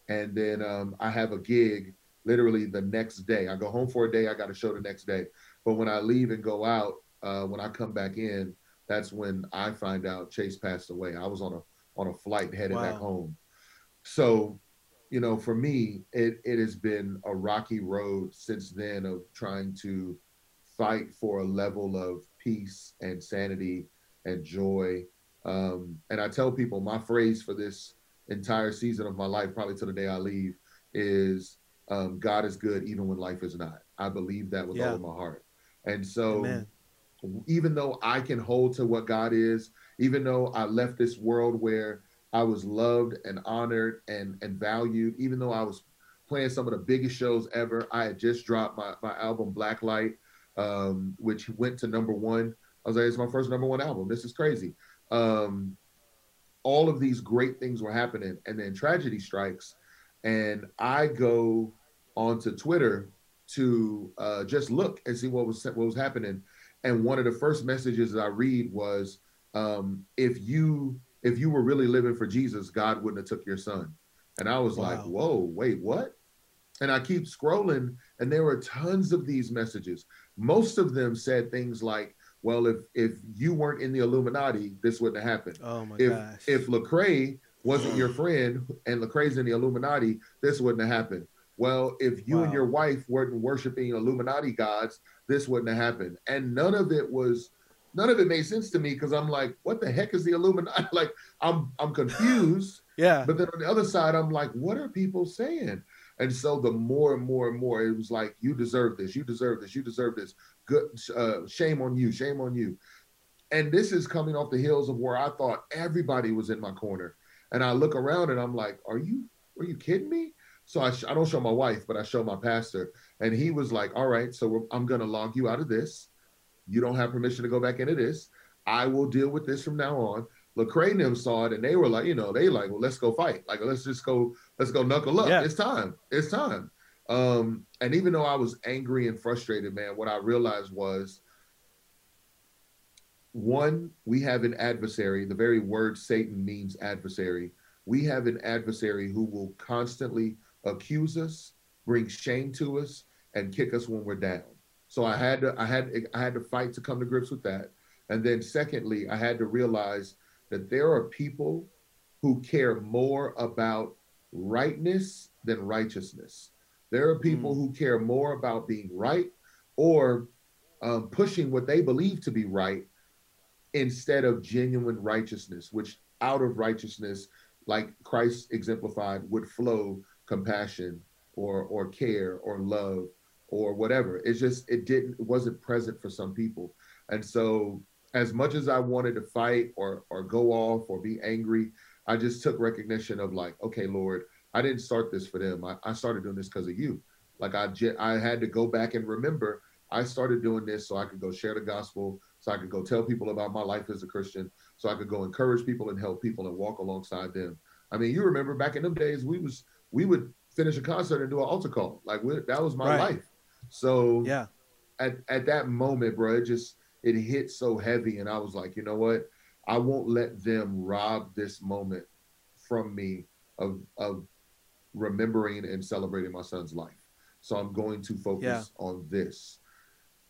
and then um, I have a gig. Literally the next day. I go home for a day, I got a show the next day. But when I leave and go out, uh, when I come back in, that's when I find out Chase passed away. I was on a on a flight headed wow. back home. So, you know, for me, it, it has been a rocky road since then of trying to fight for a level of peace and sanity and joy. Um, and I tell people my phrase for this entire season of my life, probably till the day I leave, is Um, God is good even when life is not. I believe that with yeah. all of my heart. And so Amen. Even though I can hold to what God is, even though I left this world where I was loved and honored and, and valued, even though I was playing some of the biggest shows ever, I had just dropped my, my album Blacklight, um, which went to number one. I was like, it's my first number one album. This is crazy. Um, all of these great things were happening. And then tragedy strikes. And I go onto Twitter to uh, just look and see what was what was happening. And one of the first messages I read was, um, if you if you were really living for Jesus, God wouldn't have took your son. And I was wow. like, whoa, wait, what? And I keep scrolling, and there were tons of these messages. Most of them said things like, well, if if you weren't in the Illuminati, this wouldn't have happened. Oh my if, gosh. If Lecrae wasn't your friend and Lecrae's in the Illuminati, this wouldn't have happened. Well, if you wow. and your wife weren't worshiping Illuminati gods, this wouldn't have happened. And none of it was, none of it made sense to me because I'm like, what the heck is the Illuminati? Like, I'm I'm confused. yeah. But then on the other side, I'm like, what are people saying? And so the more and more and more, it was like, you deserve this, you deserve this, you deserve this. Good, uh, shame on you, shame on you. And this is coming off the heels of where I thought everybody was in my corner. And I look around and I'm like, are you are you kidding me? So I, sh- I don't show my wife, but I show my pastor. And he was like, all right, so we're, I'm going to log you out of this. You don't have permission to go back into this. I will deal with this from now on. Lecrae and them saw it and they were like, you know, they like, well, let's go fight. Like, let's just go, let's go knuckle up. Yeah. It's time. It's time. Um, and even though I was angry and frustrated, man, what I realized was, one, we have an adversary. The very word Satan means adversary. We have an adversary who will constantly accuse us, bring shame to us, and kick us when we're down. So I had to, I had, I had to fight to come to grips with that. And then secondly, I had to realize that there are people who care more about rightness than righteousness. There are people mm-hmm. who care more about being right or um, pushing what they believe to be right instead of genuine righteousness, which out of righteousness, like Christ exemplified, would flow compassion or or care or love or whatever. It's just, it didn't, it wasn't present for some people. And so as much as I wanted to fight or or go off or be angry, I just took recognition of like, okay, Lord, I didn't start this for them. I, I started doing this because of you. Like I, I had to go back and remember I started doing this so I could go share the gospel, so I could go tell people about my life as a Christian, so I could go encourage people and help people and walk alongside them. I mean, you remember back in them days, we was we would finish a concert and do an altar call. Like we, that was my right. life. So yeah, at at that moment, bro, it just it hit so heavy, and I was like, you know what? I won't let them rob this moment from me of of remembering and celebrating my son's life. So I'm going to focus yeah. on this.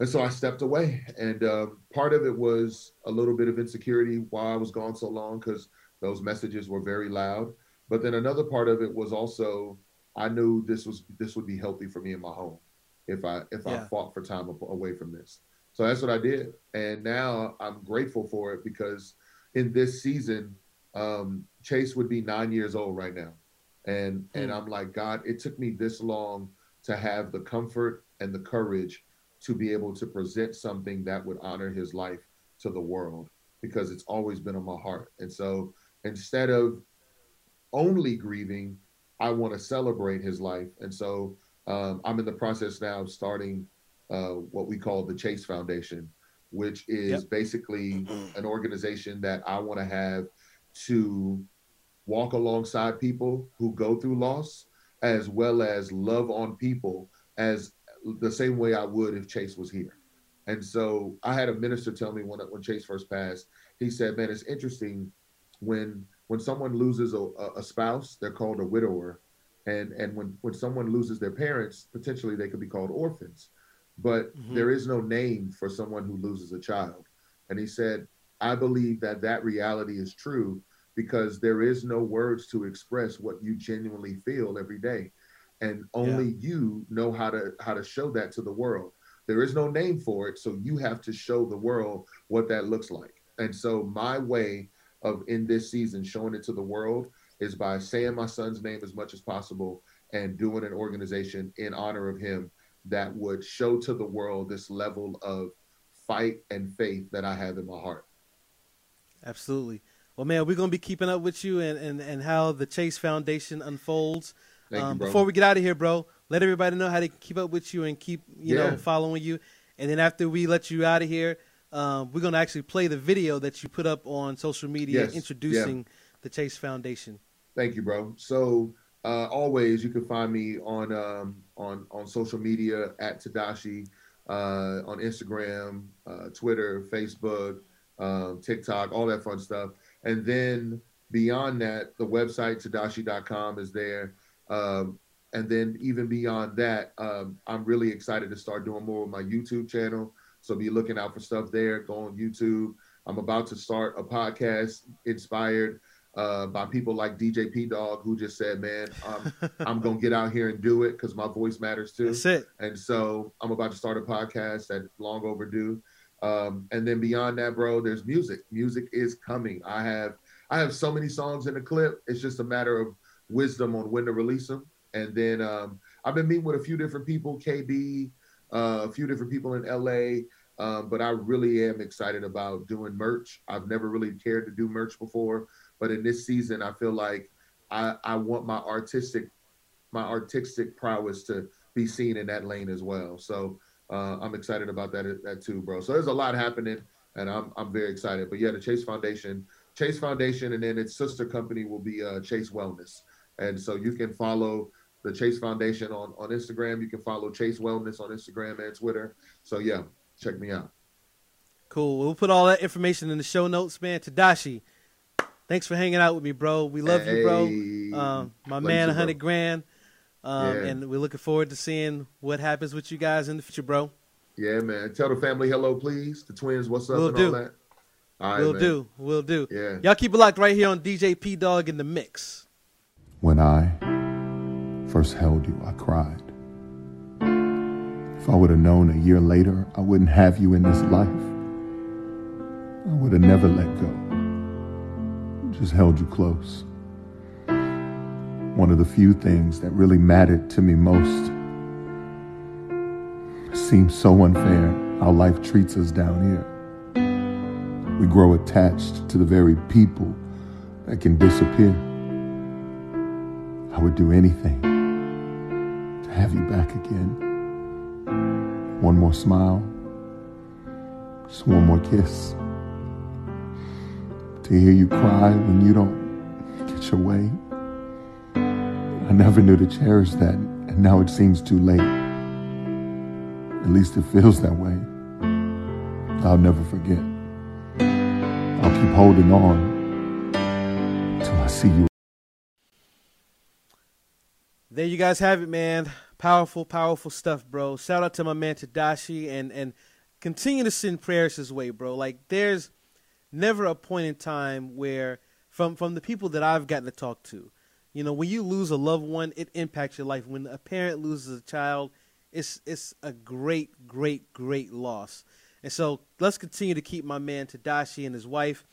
And so I stepped away, and uh, part of it was a little bit of insecurity why I was gone so long because those messages were very loud. But then another part of it was also I knew this was this would be healthy for me in my home if I if yeah. I fought for time away from this. So that's what I did, and now I'm grateful for it because in this season, um, Chase would be nine years old right now, and mm. and I'm like, God, it took me this long to have the comfort and the courage to be able to present something that would honor his life to the world, because it's always been on my heart. And so instead of only grieving, I want to celebrate his life. And so um, I'm in the process now of starting uh, what we call the Chase Foundation, which is yep. basically an organization that I want to have to walk alongside people who go through loss, as well as love on people as the same way I would if Chase was here. And so I had a minister tell me when, when Chase first passed, he said, man, it's interesting when when someone loses a, a spouse, they're called a widower. And, and when, when someone loses their parents, potentially they could be called orphans. But mm-hmm. there is no name for someone who loses a child. And he said, I believe that that reality is true, because there is no words to express what you genuinely feel every day. And only yeah. you know how to how to show that to the world. There is no name for it, so you have to show the world what that looks like. And so my way of, in this season, showing it to the world is by saying my son's name as much as possible and doing an organization in honor of him that would show to the world this level of fight and faith that I have in my heart. Absolutely. Well, man, we're going to be keeping up with you and, and, and how the Chase Foundation unfolds. Thank um, you, bro. Before we get out of here, bro, let everybody know how to keep up with you and keep, you yeah. know, following you. And then after we let you out of here, um, we're going to actually play the video that you put up on social media yes. introducing yeah. the Chase Foundation. Thank you, bro. So uh, always you can find me on, um, on, on social media at Tedashii, uh, on Instagram, uh, Twitter, Facebook, um, TikTok, all that fun stuff. And then beyond that, the website Tedashii dot com is there. Um, and then even beyond that, um, I'm really excited to start doing more with my YouTube channel. So be looking out for stuff there. Go on YouTube. I'm about to start a podcast inspired uh, by people like D J P Dog, who just said, man, I'm, I'm going to get out here and do it because my voice matters too. That's it. And so I'm about to start a podcast that's long overdue. Um, and then beyond that, bro, there's music. Music is coming. I have, I have so many songs in the clip. It's just a matter of wisdom on when to release them. And then um, I've been meeting with a few different people, K B, uh, a few different people in L A, um, but I really am excited about doing merch. I've never really cared to do merch before, but in this season, I feel like I, I want my artistic, my artistic prowess to be seen in that lane as well. So uh, I'm excited about that, that too, bro. So there's a lot happening and I'm, I'm very excited, but yeah, the Chase Foundation, Chase Foundation, and then its sister company will be uh, Chase Wellness. And so you can follow the Chase Foundation on, on Instagram. You can follow Chase Wellness on Instagram and Twitter. So, yeah, check me out. Cool. We'll put all that information in the show notes, man. Tedashii, thanks for hanging out with me, bro. We love hey. you, bro. Um, my man, one hundred grand. Um, yeah. And we're looking forward to seeing what happens with you guys in the future, bro. Yeah, man. Tell the family hello, please. The twins, what's up we'll and do. all that. All right, we'll man. do. We'll do. Yeah. Y'all keep it locked right here on D J P Dog in the Mix. When I first held you, I cried. If I would have known a year later, I wouldn't have you in this life. I would have never let go. Just held you close. One of the few things that really mattered to me most. It seems so unfair how life treats us down here. We grow attached to the very people that can disappear. I would do anything to have you back again. One more smile, just one more kiss. To hear you cry when you don't get your way. I never knew to cherish that, and now it seems too late. At least it feels that way. I'll never forget. I'll keep holding on till I see you. There you guys have it, man. Powerful, powerful stuff, bro. Shout out to my man Tedashii, and and continue to send prayers his way, bro. Like, there's never a point in time where, from, from the people that I've gotten to talk to, you know, when you lose a loved one, it impacts your life. When a parent loses a child, it's, it's a great, great, great loss. And so let's continue to keep my man Tedashii and his wife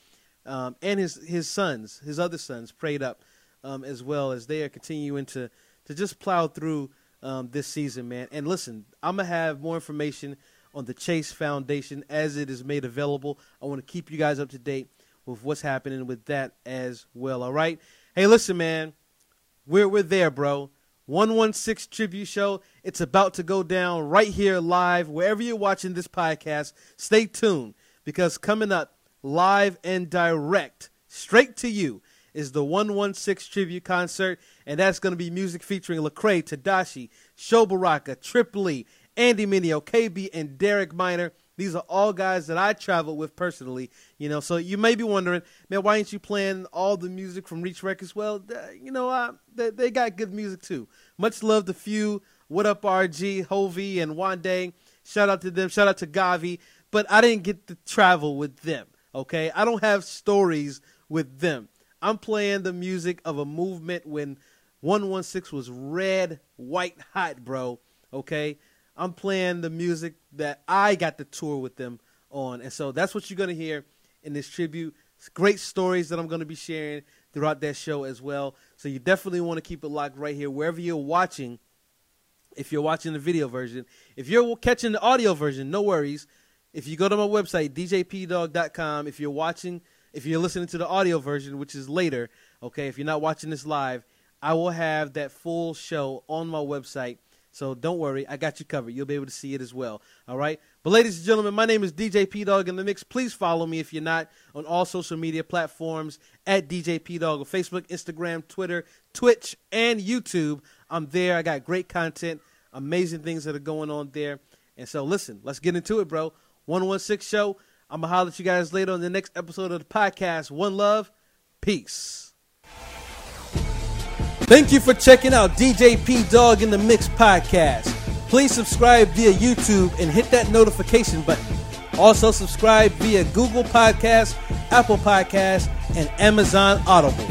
um, and his, his sons, his other sons, prayed up um, as well as they are continuing to to just plow through um, this season, man. And listen, I'm going to have more information on the Chase Foundation as it is made available. I want to keep you guys up to date with what's happening with that as well, all right? Hey, listen, man, we're, we're there, bro. one one six Tribute Show, it's about to go down right here live, wherever you're watching this podcast. Stay tuned, because coming up live and direct, straight to you, is the one one six Tribute Concert, and that's going to be music featuring Lecrae, Tedashii, Sho Baraka, Trip Lee, Andy Mineo, K B, and Derek Minor. These are all guys that I travel with personally, you know, so you may be wondering, man, why ain't you playing all the music from Reach Records? Well, you know, uh, they, they got good music too. Much love to Few, What Up R G, Hovi, and Wande. Shout out to them. Shout out to Gavi. But I didn't get to travel with them, okay? I don't have stories with them. I'm playing the music of a movement when one one six was red, white, hot, bro, okay? I'm playing the music that I got to tour with them on. And so that's what you're going to hear in this tribute. It's great stories that I'm going to be sharing throughout that show as well. So you definitely want to keep it locked right here, wherever you're watching, if you're watching the video version. If you're catching the audio version, no worries. If you go to my website, D J P Dog dot com, if you're watching If you're listening to the audio version, which is later, okay, if you're not watching this live, I will have that full show on my website. So don't worry, I got you covered. You'll be able to see it as well, all right? But ladies and gentlemen, my name is D J P Dog in the mix. Please follow me if you're not on all social media platforms at D J P Dog on Facebook, Instagram, Twitter, Twitch, and YouTube. I'm there. I got great content, amazing things that are going on there. And so listen, let's get into it, bro. one one six Show. I'm going to holler at you guys later on the next episode of the podcast. One love. Peace. Thank you for checking out D J P Dog in the Mix podcast. Please subscribe via YouTube and hit that notification button. Also subscribe via Google Podcasts, Apple Podcasts, and Amazon Audible.